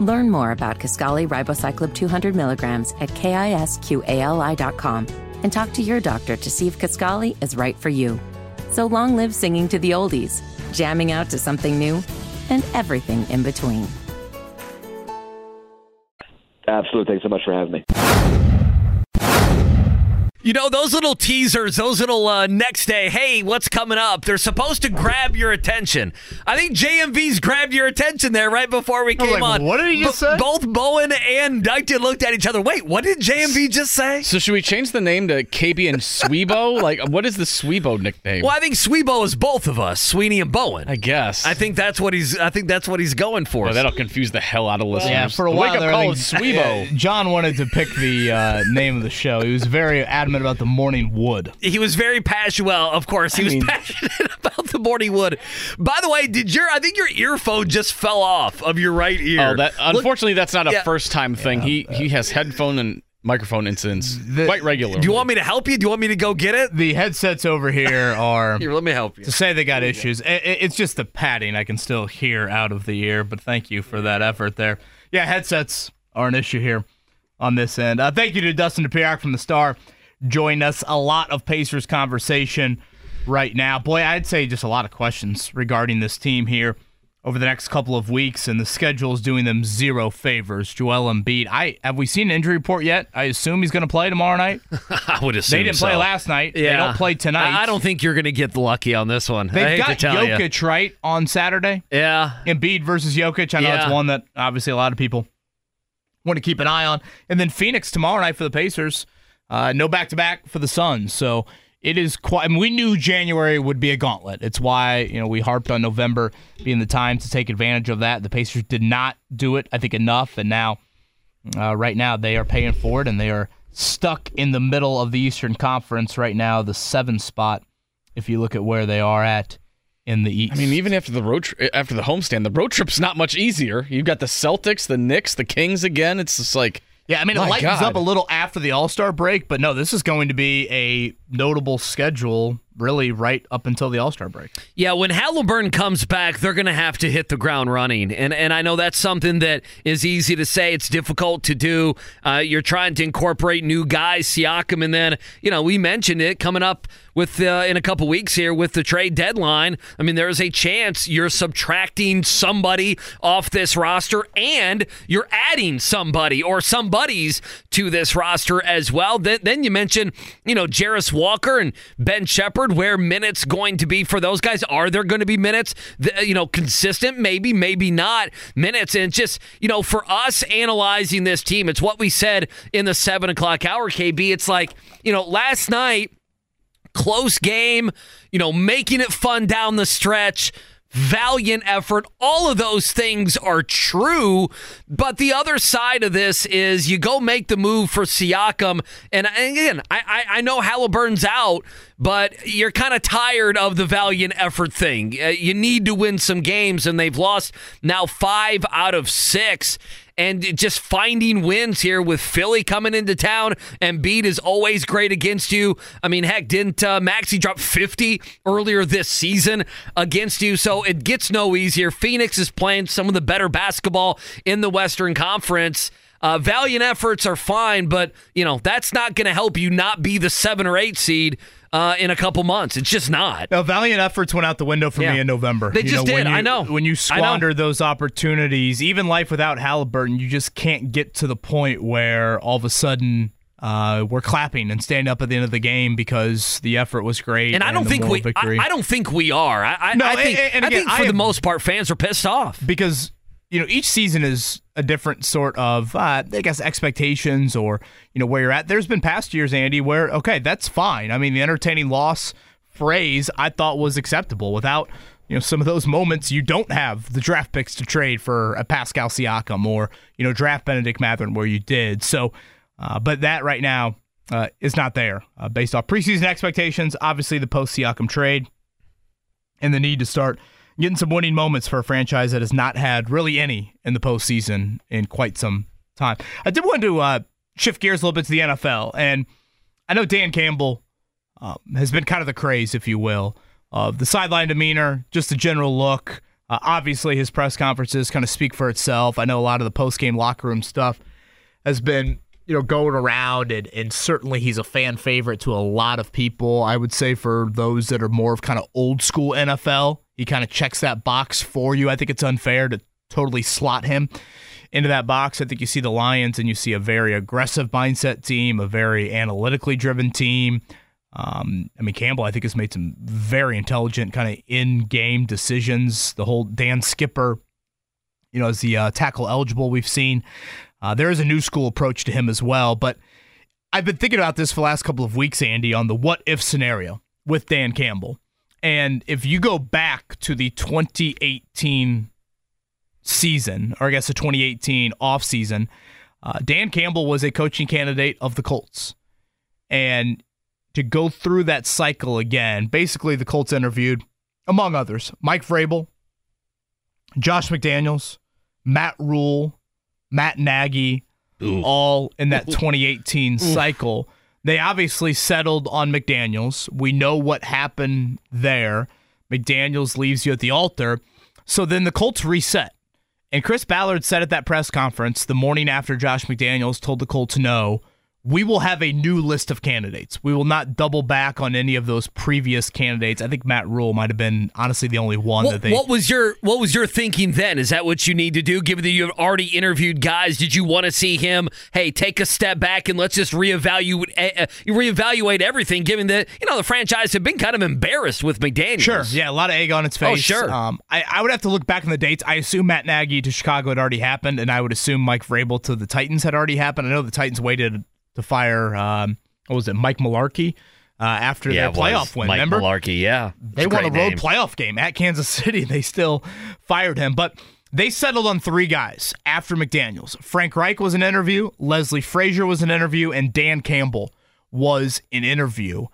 Learn more about Kisqali Ribocyclib 200 milligrams at KISQALI.com and talk to your doctor to see if Kisqali is right for you. So long live singing to the oldies, jamming out to something new, and everything in between. Absolutely. Thanks so much for having me. You know, those little teasers, those little next day, hey, what's coming up? They're supposed to grab your attention. I think JMV's grabbed your attention there right before we came on. What did he just say? Both Bowen and Dykton looked at each other. Wait, what did JMV just say? So should we change the name to KB and Sweebo? Like, what is the Sweebo nickname? Well, I think Sweebo is both of us, Sweeney and Bowen. I guess. I think that's what he's going for. No, that'll confuse the hell out of listeners. Yeah, for a while there, I think Sweebo. John wanted to pick the name of the show. He was very adamant about the morning wood. He was very passionate. Well, of course, he was passionate about the morning wood. By the way, I think your earphone just fell off of your right ear. Oh, unfortunately, that's not a first-time thing. Yeah, he has headphone and microphone incidents quite regularly. Do you want me to help you? Do you want me to go get it? The headsets over here are... Here, let me help you. To say they got issues. It's just the padding I can still hear out of the ear, but thank you for that effort there. Yeah, headsets are an issue here on this end. Thank you to Dustin Dopirak from the Star. Join us. A lot of Pacers conversation right now. Boy, I'd say just a lot of questions regarding this team here over the next couple of weeks, and the schedule is doing them zero favors. Joel Embiid, have we seen an injury report yet? I assume he's going to play tomorrow night. I would assume they didn't play last night. Yeah. They don't play tonight. I don't think you're going to get lucky on this one. They've got Jokic right on Saturday. Yeah, Embiid versus Jokic. I know that's one that obviously a lot of people want to keep an eye on. And then Phoenix tomorrow night for the Pacers. No back-to-back for the Suns. So it is quite. I mean, we knew January would be a gauntlet. It's why we harped on November being the time to take advantage of that. The Pacers did not do it, I think, enough, and now, right now, they are paying for it, and they are stuck in the middle of the Eastern Conference right now, the 7th spot. If you look at where they are at in the East, I mean, even after the after the homestand, the road trip's not much easier. You've got the Celtics, the Knicks, the Kings again. It's just like. Yeah, I mean, it lightens up a little after the All-Star break, but no, this is going to be a notable schedule really right up until the All-Star break. Yeah, when Haliburton comes back, they're going to have to hit the ground running. And I know that's something that is easy to say. It's difficult to do. You're trying to incorporate new guys, Siakam, and then, we mentioned it coming up with in a couple weeks here with the trade deadline. I mean, there is a chance you're subtracting somebody off this roster and you're adding somebody or somebodies to this roster as well. Then you mentioned, Jarris Walker and Ben Shepherd. Where minutes going to be for those guys? Are there going to be minutes? Consistent? Maybe, maybe not. Minutes, and just for us analyzing this team, it's what we said in the 7 o'clock hour. KB, it's like last night, close game, making it fun down the stretch. Valiant effort. All of those things are true, but the other side of this is you go make the move for Siakam, and again, I know Haliburton's out, but you're kind of tired of the valiant effort thing. You need to win some games, and they've lost now 5 out of 6. And just finding wins here with Philly coming into town. Embiid is always great against you. I mean, heck, didn't Maxey drop 50 earlier this season against you? So it gets no easier. Phoenix is playing some of the better basketball in the Western Conference. Valiant efforts are fine, but, that's not going to help you not be the 7 or 8 seed in a couple months. It's just not. No, valiant efforts went out the window for me in November. They just did. I know. When you squander those opportunities, even life without Haliburton, you just can't get to the point where all of a sudden we're clapping and standing up at the end of the game because the effort was great. And I don't think we are. I think for the most part, fans are pissed off. Because each season is a different sort of, expectations or, where you're at. There's been past years, Andy, where, okay, that's fine. I mean, the entertaining loss phrase I thought was acceptable. Without, some of those moments, you don't have the draft picks to trade for a Pascal Siakam or, draft Benedict Mathurin where you did. So, but that right now is not there based off preseason expectations, obviously the post-Siakam trade, and the need to start getting some winning moments for a franchise that has not had really any in the postseason in quite some time. I did want to shift gears a little bit to the NFL, and I know Dan Campbell has been kind of the craze, if you will, of the sideline demeanor, just the general look. Obviously, his press conferences kind of speak for itself. I know a lot of the post-game locker room stuff has been going around, and certainly he's a fan favorite to a lot of people. I would say for those that are more of kind of old-school NFL, he kind of checks that box for you. I think it's unfair to totally slot him into that box. I think you see the Lions and you see a very aggressive mindset team, a very analytically driven team. Campbell, I think, has made some very intelligent kind of in-game decisions. The whole Dan Skipper, as the tackle eligible we've seen. There is a new school approach to him as well. But I've been thinking about this for the last couple of weeks, Andy, on the what-if scenario with Dan Campbell. And if you go back to the 2018 season, or I guess the 2018 offseason, Dan Campbell was a coaching candidate of the Colts. And to go through that cycle again, basically the Colts interviewed, among others, Mike Vrabel, Josh McDaniels, Matt Rhule, Matt Nagy, all in that 2018 cycle. They obviously settled on McDaniels. We know what happened there. McDaniels leaves you at the altar. So then the Colts reset. And Chris Ballard said at that press conference the morning after Josh McDaniels told the Colts no, we will have a new list of candidates. We will not double back on any of those previous candidates. I think Matt Rule might have been honestly the only one that they... What was your thinking then? Is that what you need to do, given that you have already interviewed guys? Did you want to see him, hey, take a step back and let's just reevaluate everything, given that, you know, the franchise had been kind of embarrassed with McDaniels? Sure, yeah, a lot of egg on its face. Oh, sure. I would have to look back on the dates. I assume Matt Nagy to Chicago had already happened, and I would assume Mike Vrabel to the Titans had already happened. I know the Titans waited to fire, Mike Mularkey after their playoff win. Mike Mularkey, yeah. They won a road playoff game at Kansas City. They still fired him. But they settled on three guys after McDaniels. Frank Reich was an interview, Leslie Frazier was an interview, and Dan Campbell was an interview.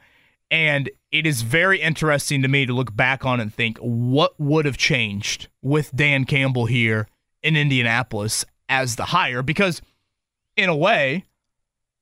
And it is very interesting to me to look back on and think, what would have changed with Dan Campbell here in Indianapolis as the hire? Because in a way...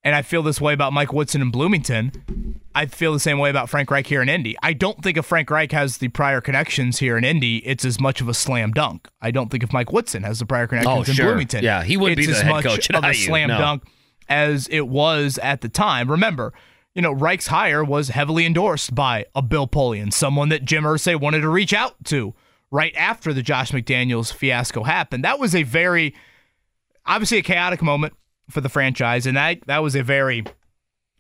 and I feel this way about Mike Woodson in Bloomington, I feel the same way about Frank Reich here in Indy. I don't think if Frank Reich has the prior connections here in Indy, it's as much of a slam dunk. I don't think if Mike Woodson has the prior connections in Bloomington, yeah, he would be the head coach at IU. It's as much of a slam dunk as it was at the time. Remember, you know, Reich's hire was heavily endorsed by a Bill Polian, someone that Jim Irsay wanted to reach out to right after the Josh McDaniels fiasco happened. That was a very, obviously a chaotic moment for the franchise, and that was a very,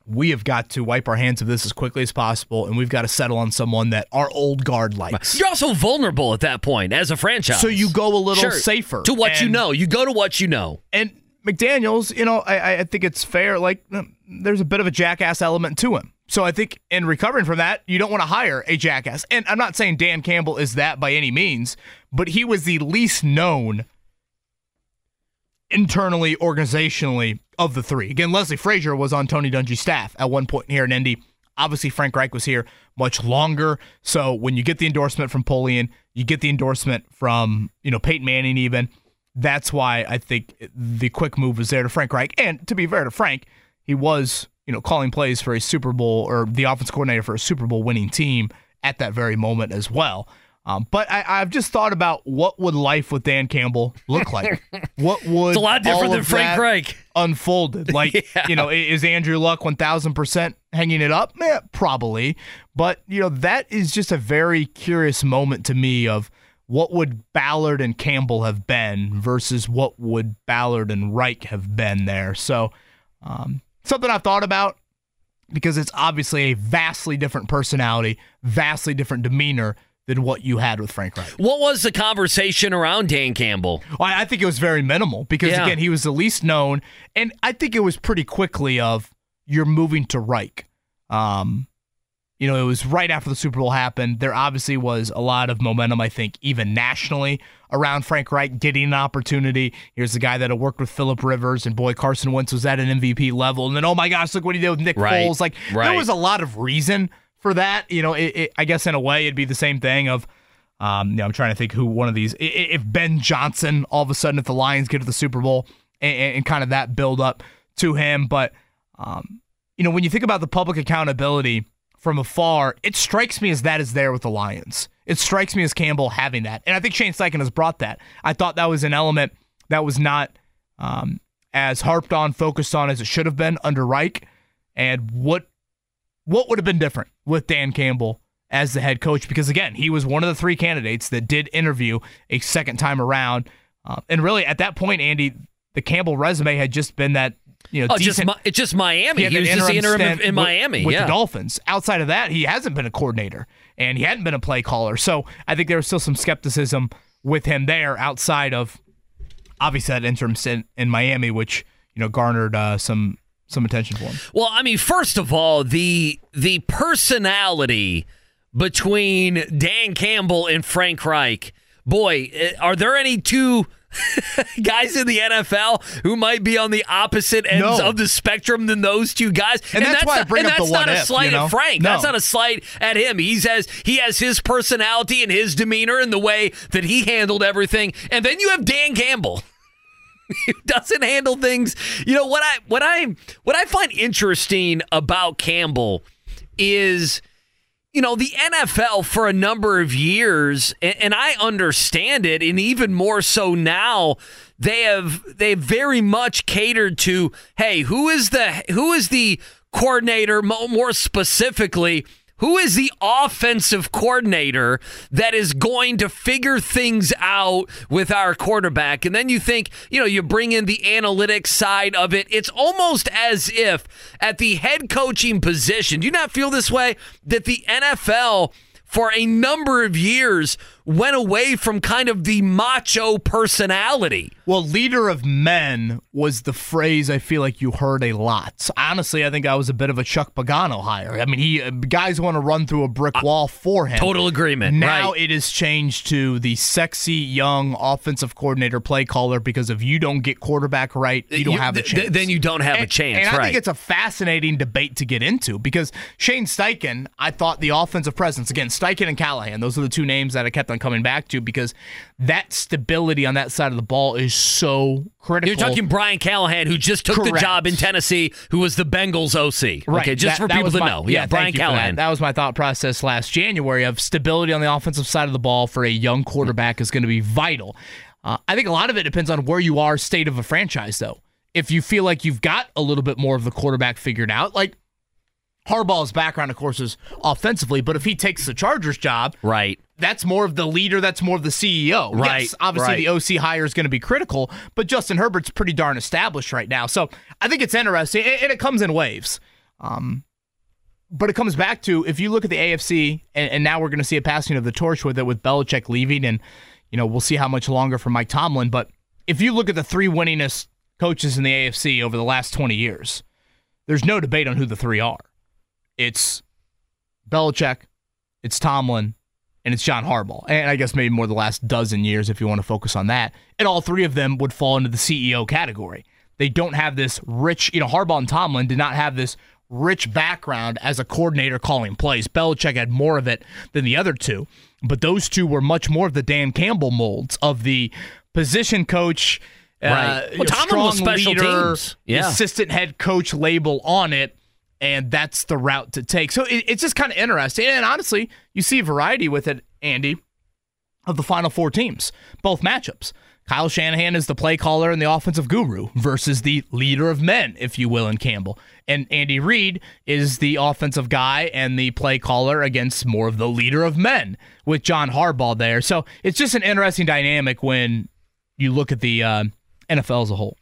we have got to wipe our hands of this as quickly as possible, and we've got to settle on someone that our old guard likes. You're also vulnerable at that point as a franchise. So you go a little safer. To what you know. You go to what you know. And McDaniels, you know, I think it's fair, like, there's a bit of a jackass element to him. So I think in recovering from that, you don't want to hire a jackass. And I'm not saying Dan Campbell is that by any means, but he was the least known internally, organizationally, of the three. Again, Leslie Frazier was on Tony Dungy's staff at one point here in Indy. Obviously, Frank Reich was here much longer. So when you get the endorsement from Polian, you get the endorsement from, you know, Peyton Manning even. That's why I think the quick move was there to Frank Reich. And to be fair to Frank, he was, you know, calling plays for a Super Bowl, or the offense coordinator for a Super Bowl winning team at that very moment as well. But I've just thought about what would life with Dan Campbell look like. What would it's a lot different than Frank Reich unfolded? Like, you know, is Andrew Luck 1,000% hanging it up? Eh, probably. But you know, that is just a very curious moment to me of what would Ballard and Campbell have been versus what would Ballard and Reich have been there. So something I've thought about, because it's obviously a vastly different personality, vastly different demeanor than what you had with Frank Reich. What was the conversation around Dan Campbell? Well, I think it was very minimal because, again, he was the least known. And I think it was pretty quickly of, you're moving to Reich. You know, it was right after the Super Bowl happened. There obviously was a lot of momentum, I think, even nationally around Frank Reich getting an opportunity. Here's the guy that had worked with Phillip Rivers, and boy, Carson Wentz was at an MVP level. And then, oh my gosh, look what he did with Nick Foles. Like, there was a lot of reason for that. You know, I guess in a way it'd be the same thing of, you know, I'm trying to think who one of these, if Ben Johnson, all of a sudden, if the Lions get to the Super Bowl, and kind of that build up to him. But, you know, when you think about the public accountability from afar, it strikes me as that is there with the Lions. It strikes me as Campbell having that. And I think Shane Steichen has brought that. I thought that was an element that was not as harped on, focused on as it should have been under Reich. And what would have been different with Dan Campbell as the head coach? Because, again, he was one of the three candidates that did interview a second time around. And really, at that point, Andy, the Campbell resume had just been that, you know, decent. It's just Miami. He was just the interim in Miami. With the Dolphins. Outside of that, he hasn't been a coordinator, and he hadn't been a play caller. So I think there was still some skepticism with him there outside of, obviously, that interim stint in Miami, which, you know, garnered some attention for him. Well, I mean, first of all, the personality between Dan Campbell and Frank Reich, boy, are there any two guys in the NFL who might be on the opposite ends of the spectrum than those two guys? And that's why I bring up the what if. And that's not a slight at Frank. No. That's not a slight at him. He has his personality and his demeanor and the way that he handled everything. And then you have Dan Campbell, who doesn't handle things. You know what I find interesting about Campbell is, you know, the NFL for a number of years, and I understand it, and even more so now, they very much catered to, hey, who is the coordinator, more specifically, who is the offensive coordinator that is going to figure things out with our quarterback? And then you think, you bring in the analytics side of it. It's almost as if at the head coaching position, do you not feel this way? That the NFL for a number of years went away from kind of the macho personality. Well, leader of men was the phrase I feel like you heard a lot. So honestly, I think I was a bit of a Chuck Pagano hire. I mean, guys want to run through a brick wall for him. Total agreement. Now It has changed to the sexy, young offensive coordinator play caller because if you don't get quarterback right, you don't have a chance. Then you don't have a chance, and right. And I think it's a fascinating debate to get into because Shane Steichen, I thought the offensive presence, again, Steichen and Callahan, those are the two names that I kept on coming back to because that stability on that side of the ball is so critical. You're talking Brian Callahan, who just took the job in Tennessee, who was the Bengals OC. Right. Okay, just for people to know. Yeah, Brian Callahan. That was my thought process last January of stability on the offensive side of the ball for a young quarterback is going to be vital. I think a lot of it depends on where you are, state of a franchise, though. If you feel like you've got a little bit more of the quarterback figured out, like Harbaugh's background, of course, is offensively, but if he takes the Chargers job, right, that's more of the leader, that's more of the CEO. Right. Yes, obviously the OC hire is going to be critical, but Justin Herbert's pretty darn established right now. So I think it's interesting, and it comes in waves. But it comes back to, if you look at the AFC, and now we're going to see a passing of the torch with it, with Belichick leaving, and we'll see how much longer for Mike Tomlin, but if you look at the three winningest coaches in the AFC over the last 20 years, there's no debate on who the three are. It's Belichick, it's Tomlin, and it's John Harbaugh. And I guess maybe more the last dozen years if you want to focus on that. And all three of them would fall into the CEO category. They don't have this rich, Harbaugh and Tomlin did not have this rich background as a coordinator calling plays. Belichick had more of it than the other two. But those two were much more of the Dan Campbell molds of the position coach, Tomlin was special teams, assistant head coach label on it. And that's the route to take. So it's just kind of interesting. And honestly, you see a variety with it, Andy, of the Final Four teams, both matchups. Kyle Shanahan is the play caller and the offensive guru versus the leader of men, if you will, in Campbell. And Andy Reid is the offensive guy and the play caller against more of the leader of men with John Harbaugh there. So it's just an interesting dynamic when you look at the NFL as a whole.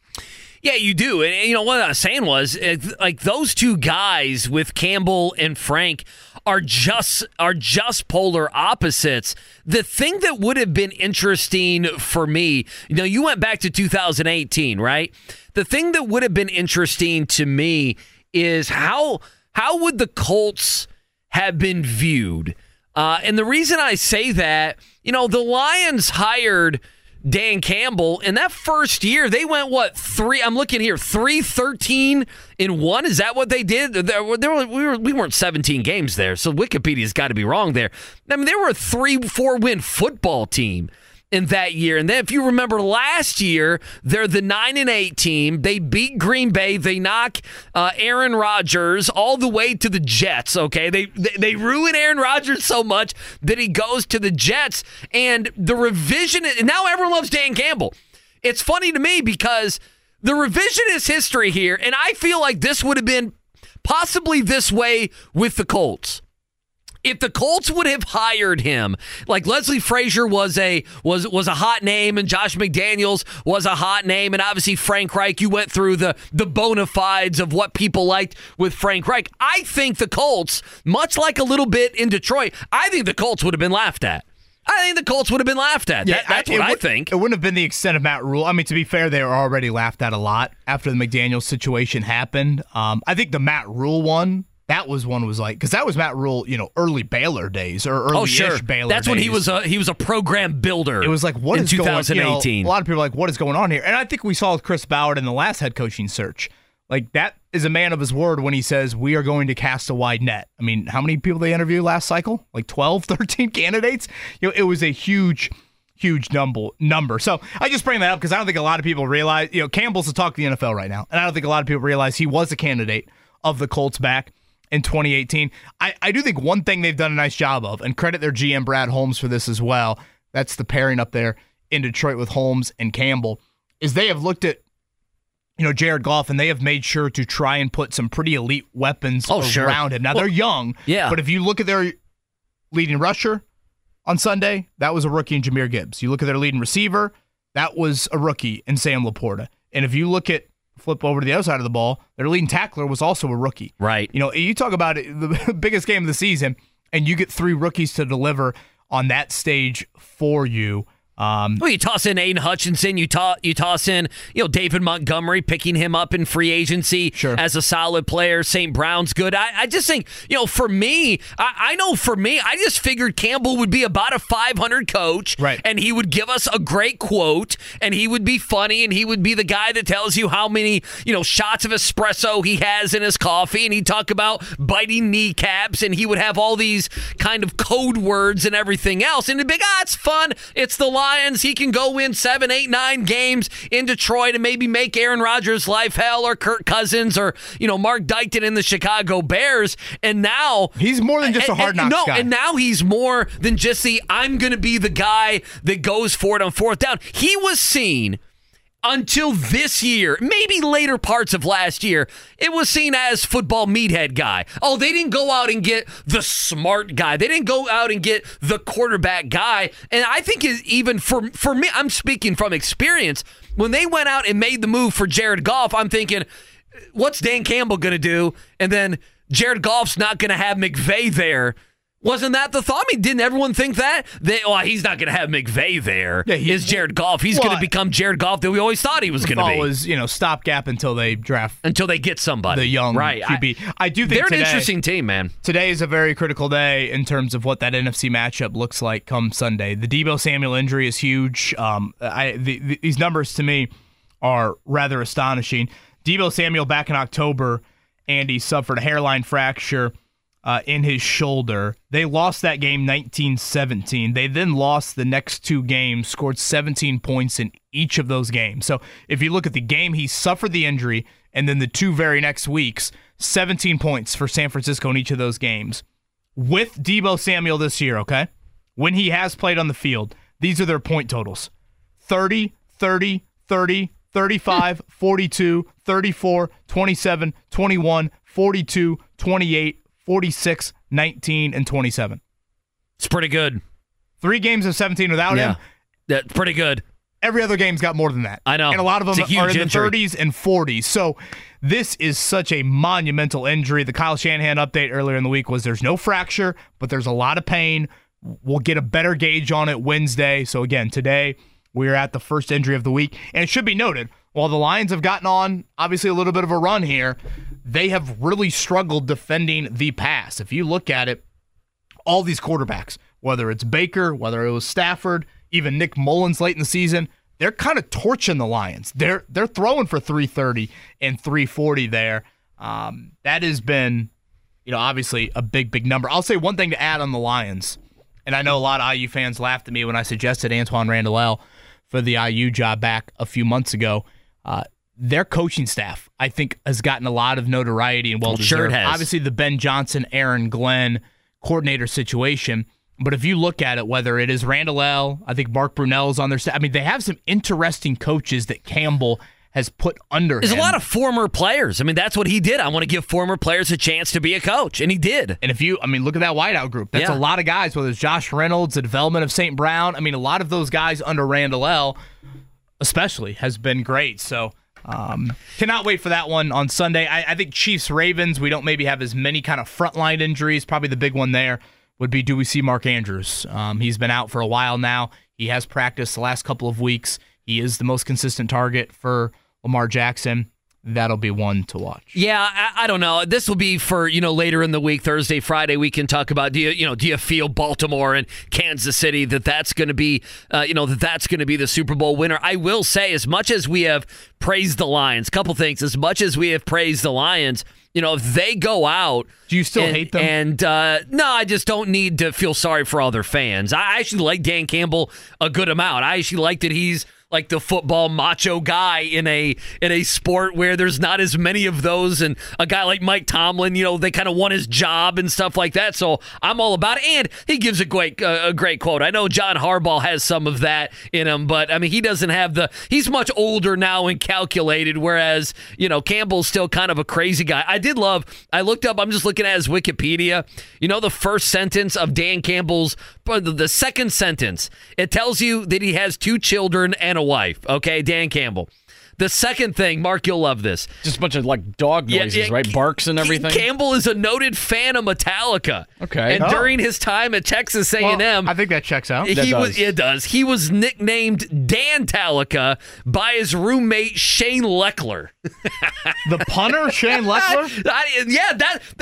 Yeah, you do. And what I was saying was, like, those two guys with Campbell and Frank are just polar opposites. The thing that would have been interesting for me, you went back to 2018, right? The thing that would have been interesting to me is how would the Colts have been viewed? And the reason I say that, the Lions hired Dan Campbell, in that first year, they went, 3-13-1? Is that what they did? We weren't 17 games there, so Wikipedia's got to be wrong there. I mean, they were a 3-4-win football team in that year. And then if you remember last year, they're the 9-8 team. They beat Green Bay. They knock Aaron Rodgers all the way to the Jets, okay? They ruin Aaron Rodgers so much that he goes to the Jets. And the revision, and now everyone loves Dan Campbell. It's funny to me because the revisionist history here, and I feel like this would have been possibly this way with the Colts. If the Colts would have hired him, like Leslie Frazier was a hot name and Josh McDaniels was a hot name, and obviously Frank Reich, you went through the bona fides of what people liked with Frank Reich. I think the Colts, much like a little bit in Detroit, I think the Colts would have been laughed at. Yeah, I think. It wouldn't have been the extent of Matt Rule. I mean, to be fair, they were already laughed at a lot after the McDaniels situation happened. I think the Matt Rule one, that was one was like, because that was Matt Rule, early Baylor days or early-ish Baylor days. That's when he was a program builder. It was like, what is going on? In 2018. A lot of people are like, what is going on here? And I think we saw with Chris Ballard in the last head coaching search. Like, that is a man of his word when he says, we are going to cast a wide net. I mean, how many people they interviewed last cycle? Like 12, 13 candidates? It was a huge number. So I just bring that up because I don't think a lot of people realize, Campbell's the talk of the NFL right now. And I don't think a lot of people realize he was a candidate of the Colts back in 2018. I do think one thing they've done a nice job of, and credit their GM Brad Holmes for this as well, that's the pairing up there in Detroit with Holmes and Campbell, is they have looked at, you know, Jared Goff, and they have made sure to try and put some pretty elite weapons around him. Now, they're young, but if you look at their leading rusher on Sunday, that was a rookie in Jahmyr Gibbs. You look at their leading receiver, that was a rookie in Sam Laporta. And if you look at, flip over to the other side of the ball, their leading tackler was also a rookie. Right. You know, you talk about it, the biggest game of the season, and you get three rookies to deliver on that stage for you. Well, you toss in Aiden Hutchinson, you toss in, you know, David Montgomery, picking him up in free agency as a solid player. St. Brown's good. I just think, you know, for me, I just figured Campbell would be about a 500 coach, and he would give us a great quote, and he would be funny, and he would be the guy that tells you how many, you know, shots of espresso he has in his coffee, and he'd talk about biting kneecaps, and he would have all these kind of code words and everything else, and it'd be, it's fun, it's the Lions, he can go win 7, 8, 9 games in Detroit and maybe make Aaron Rodgers' life hell, or Kirk Cousins, or, you know, Mark Dykman in the Chicago Bears. And now he's more than just a hard knocks guy. And now he's more than just the I'm going to be the guy that goes for it on fourth down. He was seen until this year, maybe later parts of last year, it was seen as football meathead guy. Oh, they didn't go out and get the smart guy. They didn't go out and get the quarterback guy. And I think even for me, I'm speaking from experience, when they went out and made the move for Jared Goff, I'm thinking, what's Dan Campbell going to do? And then Jared Goff's not going to have McVay there. Wasn't that the thought? I mean, didn't everyone think that? He's not going to have McVay there. Yeah, is Jared Goff. He's going to become Jared Goff that we always thought he was going to be. Was, you know, stopgap until they draft. Until they get somebody. The young QB. I do think they're an interesting team, man. Today is a very critical day in terms of what that NFC matchup looks like come Sunday. The Deebo Samuel injury is huge. These numbers to me are rather astonishing. Deebo Samuel back in October, Andy suffered a hairline fracture in his shoulder. They lost that game 19-17. They then lost the next two games, scored 17 points in each of those games. So if you look at the game, he suffered the injury, and then the two very next weeks, 17 points for San Francisco in each of those games. With Deebo Samuel this year, okay, when he has played on the field, these are their point totals. 30, 30, 30, 35, 42, 34, 27, 21, 42, 28, 46, 19, and 27. It's pretty good. 3 games of 17 without him. That's pretty good. Every other game's got more than that. I know. And a lot of them are in injury. The 30s and 40s. So this is such a monumental injury. The Kyle Shanahan update earlier in the week was there's no fracture, but there's a lot of pain. We'll get a better gauge on it Wednesday. So, again, today we're at the first injury of the week. And it should be noted, while the Lions have gotten on, obviously, a little bit of a run here, they have really struggled defending the pass. If you look at it, all these quarterbacks, whether it's Baker, whether it was Stafford, even Nick Mullins late in the season, they're kind of torching the Lions. They're throwing for 330 and 340 there. That has been, you know, obviously a big, big number. I'll say one thing to add on the Lions, and I know a lot of IU fans laughed at me when I suggested Antoine Randall for the IU job back a few months ago. Their coaching staff, I think, has gotten a lot of notoriety and well-deserved. Sure it has. Obviously, the Ben Johnson, Aaron Glenn coordinator situation. But if you look at it, whether it is Randall L., I think Mark Brunell's on their staff. I mean, they have some interesting coaches that Campbell has put under him. There's a lot of former players. I mean, that's what he did. I want to give former players a chance to be a coach, and he did. And if you, I mean, look at that wideout group. That's a lot of guys, whether it's Josh Reynolds, the development of St. Brown. I mean, a lot of those guys under Randall L., especially, has been great. So cannot wait for that one on Sunday. I think Chiefs-Ravens, we don't maybe have as many kind of frontline injuries. Probably the big one there would be, do we see Mark Andrews? He's been out for a while now. He has practiced the last couple of weeks. He is the most consistent target for Lamar Jackson. That'll be one to watch. Yeah, I don't know. This will be for, you know, later in the week, Thursday, Friday, we can talk about, do you feel Baltimore and Kansas City that's going to be, that's going to be the Super Bowl winner? I will say, as much as we have praised the Lions, couple things, as much as we have praised the Lions, you know, if they go out... Do you still hate them? And no, I just don't need to feel sorry for all their fans. I actually like Dan Campbell a good amount. I actually like that he's... like the football macho guy in a sport where there's not as many of those, and a guy like Mike Tomlin, they kind of want his job and stuff like that. So I'm all about it, and he gives a great quote. I know John Harbaugh has some of that in him, but I mean he doesn't have the. He's much older now and calculated, whereas Campbell's still kind of a crazy guy. I looked up. I'm just looking at his Wikipedia. The first sentence of Dan Campbell's, the second sentence, it tells you that he has 2 children and a wife. Okay, Dan Campbell. The second thing, Mark, you'll love this. Just a bunch of dog noises, right? Barks and everything. Campbell is a noted fan of Metallica. Okay. And during his time at Texas A&M, I think that checks out. He was nicknamed Dan-talica by his roommate Shane Leckler. The punter, Shane Leckler.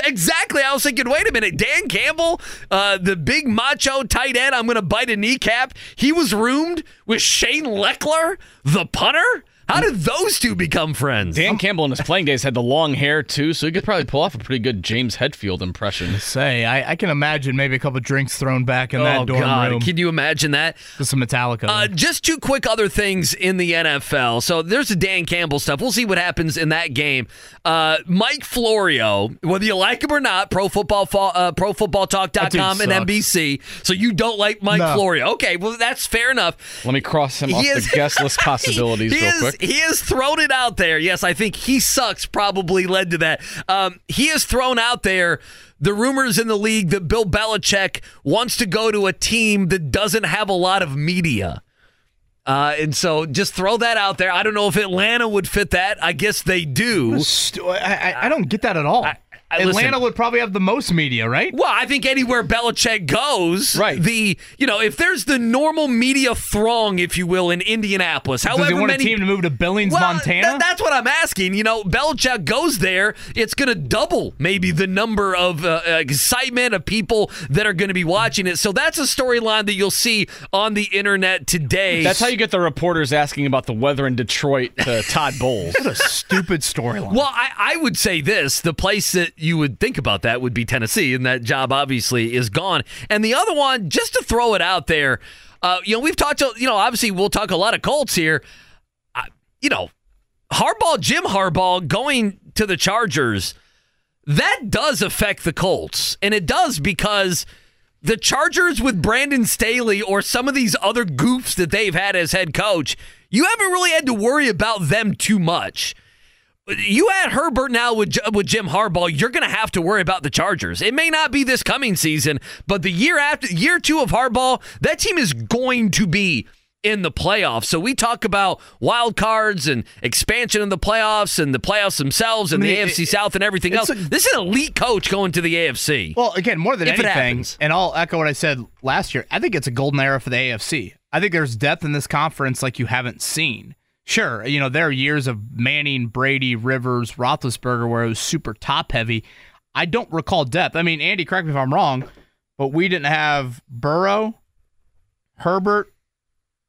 Exactly. I was thinking, wait a minute, Dan Campbell, the big macho tight end. I'm going to bite a kneecap. He was roomed with Shane Leckler, the punter. How did those two become friends? Dan Campbell in his playing days had the long hair, too, so he could probably pull off a pretty good James Hetfield impression. I can imagine maybe a couple drinks thrown back in that dorm room. Can you imagine that? Just some Metallica. Just 2 quick other things in the NFL. So there's the Dan Campbell stuff. We'll see what happens in that game. Mike Florio, whether you like him or not, ProFootballTalk.com and NBC. So you don't like Mike Florio. Okay, well, that's fair enough. Let me cross him off the guest list possibilities real quick. He has thrown it out there. Yes, I think he sucks probably led to that. He has thrown out there the rumors in the league that Bill Belichick wants to go to a team that doesn't have a lot of media. And so just throw that out there. I don't know if Atlanta would fit that. I guess they do. I don't get that at all. Atlanta would probably have the most media, right? Well, I think anywhere Belichick goes, right. If there's the normal media throng, if you will, in Indianapolis, however many... Does he want a team to move to Billings, Montana? That's what I'm asking. Belichick goes there, it's going to double maybe the number of excitement of people that are going to be watching it. So that's a storyline that you'll see on the internet today. That's how you get the reporters asking about the weather in Detroit to Todd Bowles. What a stupid storyline. Well, I would say this. The place that you would think about that would be Tennessee, and that job obviously is gone. And the other one, just to throw it out there, we've talked to, obviously we'll talk a lot of Colts here. Jim Harbaugh going to the Chargers, that does affect the Colts. And it does because the Chargers with Brandon Staley or some of these other goofs that they've had as head coach, you haven't really had to worry about them too much. You add Herbert now with Jim Harbaugh, you're going to have to worry about the Chargers. It may not be this coming season, but the year 2 of Harbaugh, that team is going to be in the playoffs. So we talk about wild cards and expansion in the playoffs and the playoffs themselves and the AFC South and everything else. This is an elite coach going to the AFC. Well, again, more than anything, and I'll echo what I said last year, I think it's a golden era for the AFC. I think there's depth in this conference like you haven't seen. Sure, there are years of Manning, Brady, Rivers, Roethlisberger where it was super top-heavy. I don't recall depth. I mean, Andy, correct me if I'm wrong, but we didn't have Burrow, Herbert,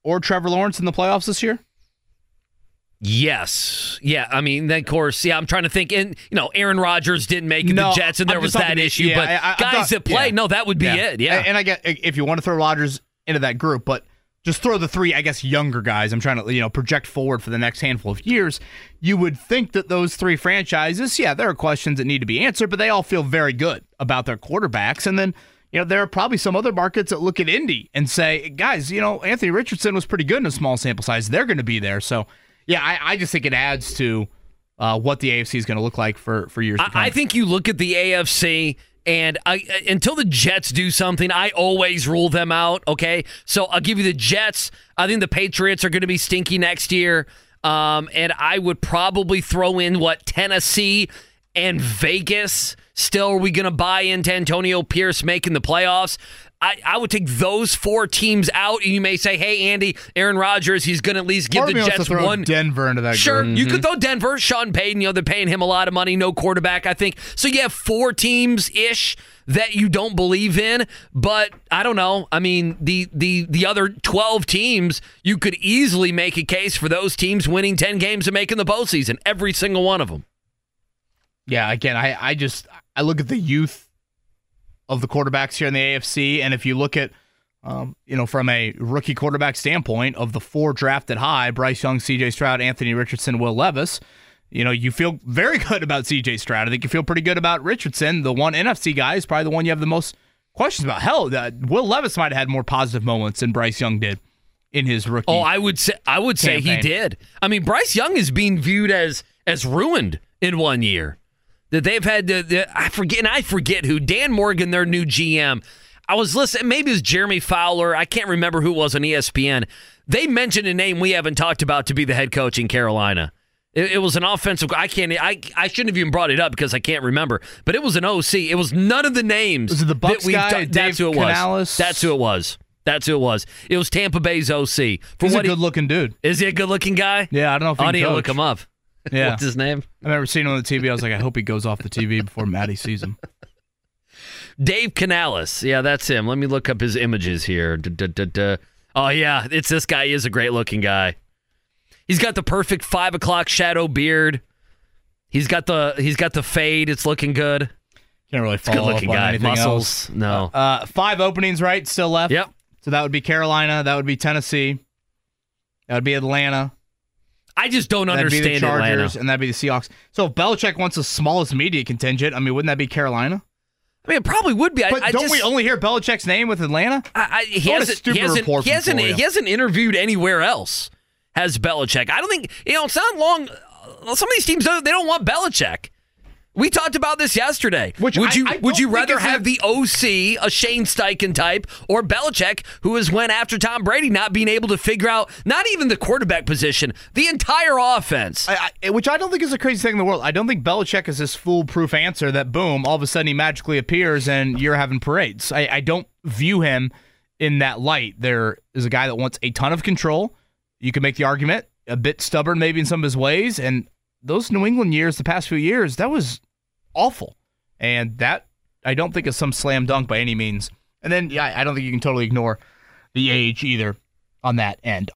or Trevor Lawrence in the playoffs this year? Yes. Yeah, I mean, of course, I'm trying to think. And, Aaron Rodgers didn't make it the Jets, and there was that issue. Yeah, but that would be it. Yeah. And I get if you want to throw Rodgers into that group, but... Just throw the 3, I guess, younger guys. I'm trying to, project forward for the next handful of years. You would think that those 3 franchises, there are questions that need to be answered, but they all feel very good about their quarterbacks. And then, there are probably some other markets that look at Indy and say, guys, Anthony Richardson was pretty good in a small sample size. They're going to be there. So, I just think it adds to what the AFC is going to look like for years to come. I think you look at the AFC... And until the Jets do something, I always rule them out, okay? So I'll give you the Jets. I think the Patriots are going to be stinky next year. And I would probably throw in, Tennessee and Vegas. Still, are we going to buy into Antonio Pierce making the playoffs? I would take those 4 teams out, and you may say, "Hey, Andy, Aaron Rodgers, he's going to at least give the Jets one." Denver into that. Sure, mm-hmm. You could throw Denver. Sean Payton, they're paying him a lot of money, no quarterback, I think. So you have 4 teams ish that you don't believe in, but I don't know. I mean, the other 12 teams, you could easily make a case for those teams winning 10 games and making the postseason, every single one of them. Yeah, again, I look at the youth of the quarterbacks here in the AFC, and if you look at from a rookie quarterback standpoint, of the four drafted high, Bryce Young, C.J. Stroud, Anthony Richardson, Will Levis, you feel very good about C.J. Stroud. I think you feel pretty good about Richardson. The one NFC guy is probably the one you have the most questions about. Hell, Will Levis might have had more positive moments than Bryce Young did in his rookie. Oh, I would say he did. I mean, Bryce Young is being viewed as ruined in 1 year. That they've had I forget who, Dan Morgan, their new GM. I was listening, maybe it was Jeremy Fowler, I can't remember who was on ESPN. They mentioned a name we haven't talked about to be the head coach in Carolina. It was an offensive, I shouldn't have even brought it up because I can't remember, but it was an OC. It was none of the names. Was it the Bucks guy, Dave Canales? That's who it was. It was Tampa Bay's OC. He's a good-looking dude. Is he a good-looking guy? Yeah, I don't know if he can coach. I need to look him up. Yeah. What's his name? I remember seeing him on the TV. I was like, I hope he goes off the TV before Maddie sees him. Dave Canales. Yeah, that's him. Let me look up his images here. Oh, yeah, it's this guy. He is a great-looking guy. He's got the perfect 5 o'clock shadow beard. He's got the fade. It's looking good. Can't really follow up on anything else. No. 5 openings, right? Still left. Yep. So that would be Carolina. That would be Tennessee. That would be Atlanta. I just don't understand Atlanta. That'd be the Chargers, and that'd be the Seahawks. So if Belichick wants the smallest media contingent, I mean, wouldn't that be Carolina? I mean, it probably would be. But don't we only hear Belichick's name with Atlanta? He hasn't interviewed anywhere else. Has Belichick. I don't think, it's not long. Some of these teams, they don't want Belichick. We talked about this yesterday. Would you rather have the OC, a Shane Steichen type, or Belichick, who has went after Tom Brady, not being able to figure out, not even the quarterback position, the entire offense? Which I don't think is the craziest thing in the world. I don't think Belichick is this foolproof answer that, boom, all of a sudden he magically appears and you're having parades. I don't view him in that light. There is a guy that wants a ton of control. You can make the argument, a bit stubborn maybe in some of his ways, and those New England years, the past few years, that was awful. And that, I don't think, is some slam dunk by any means. And then, I don't think you can totally ignore the age either on that end.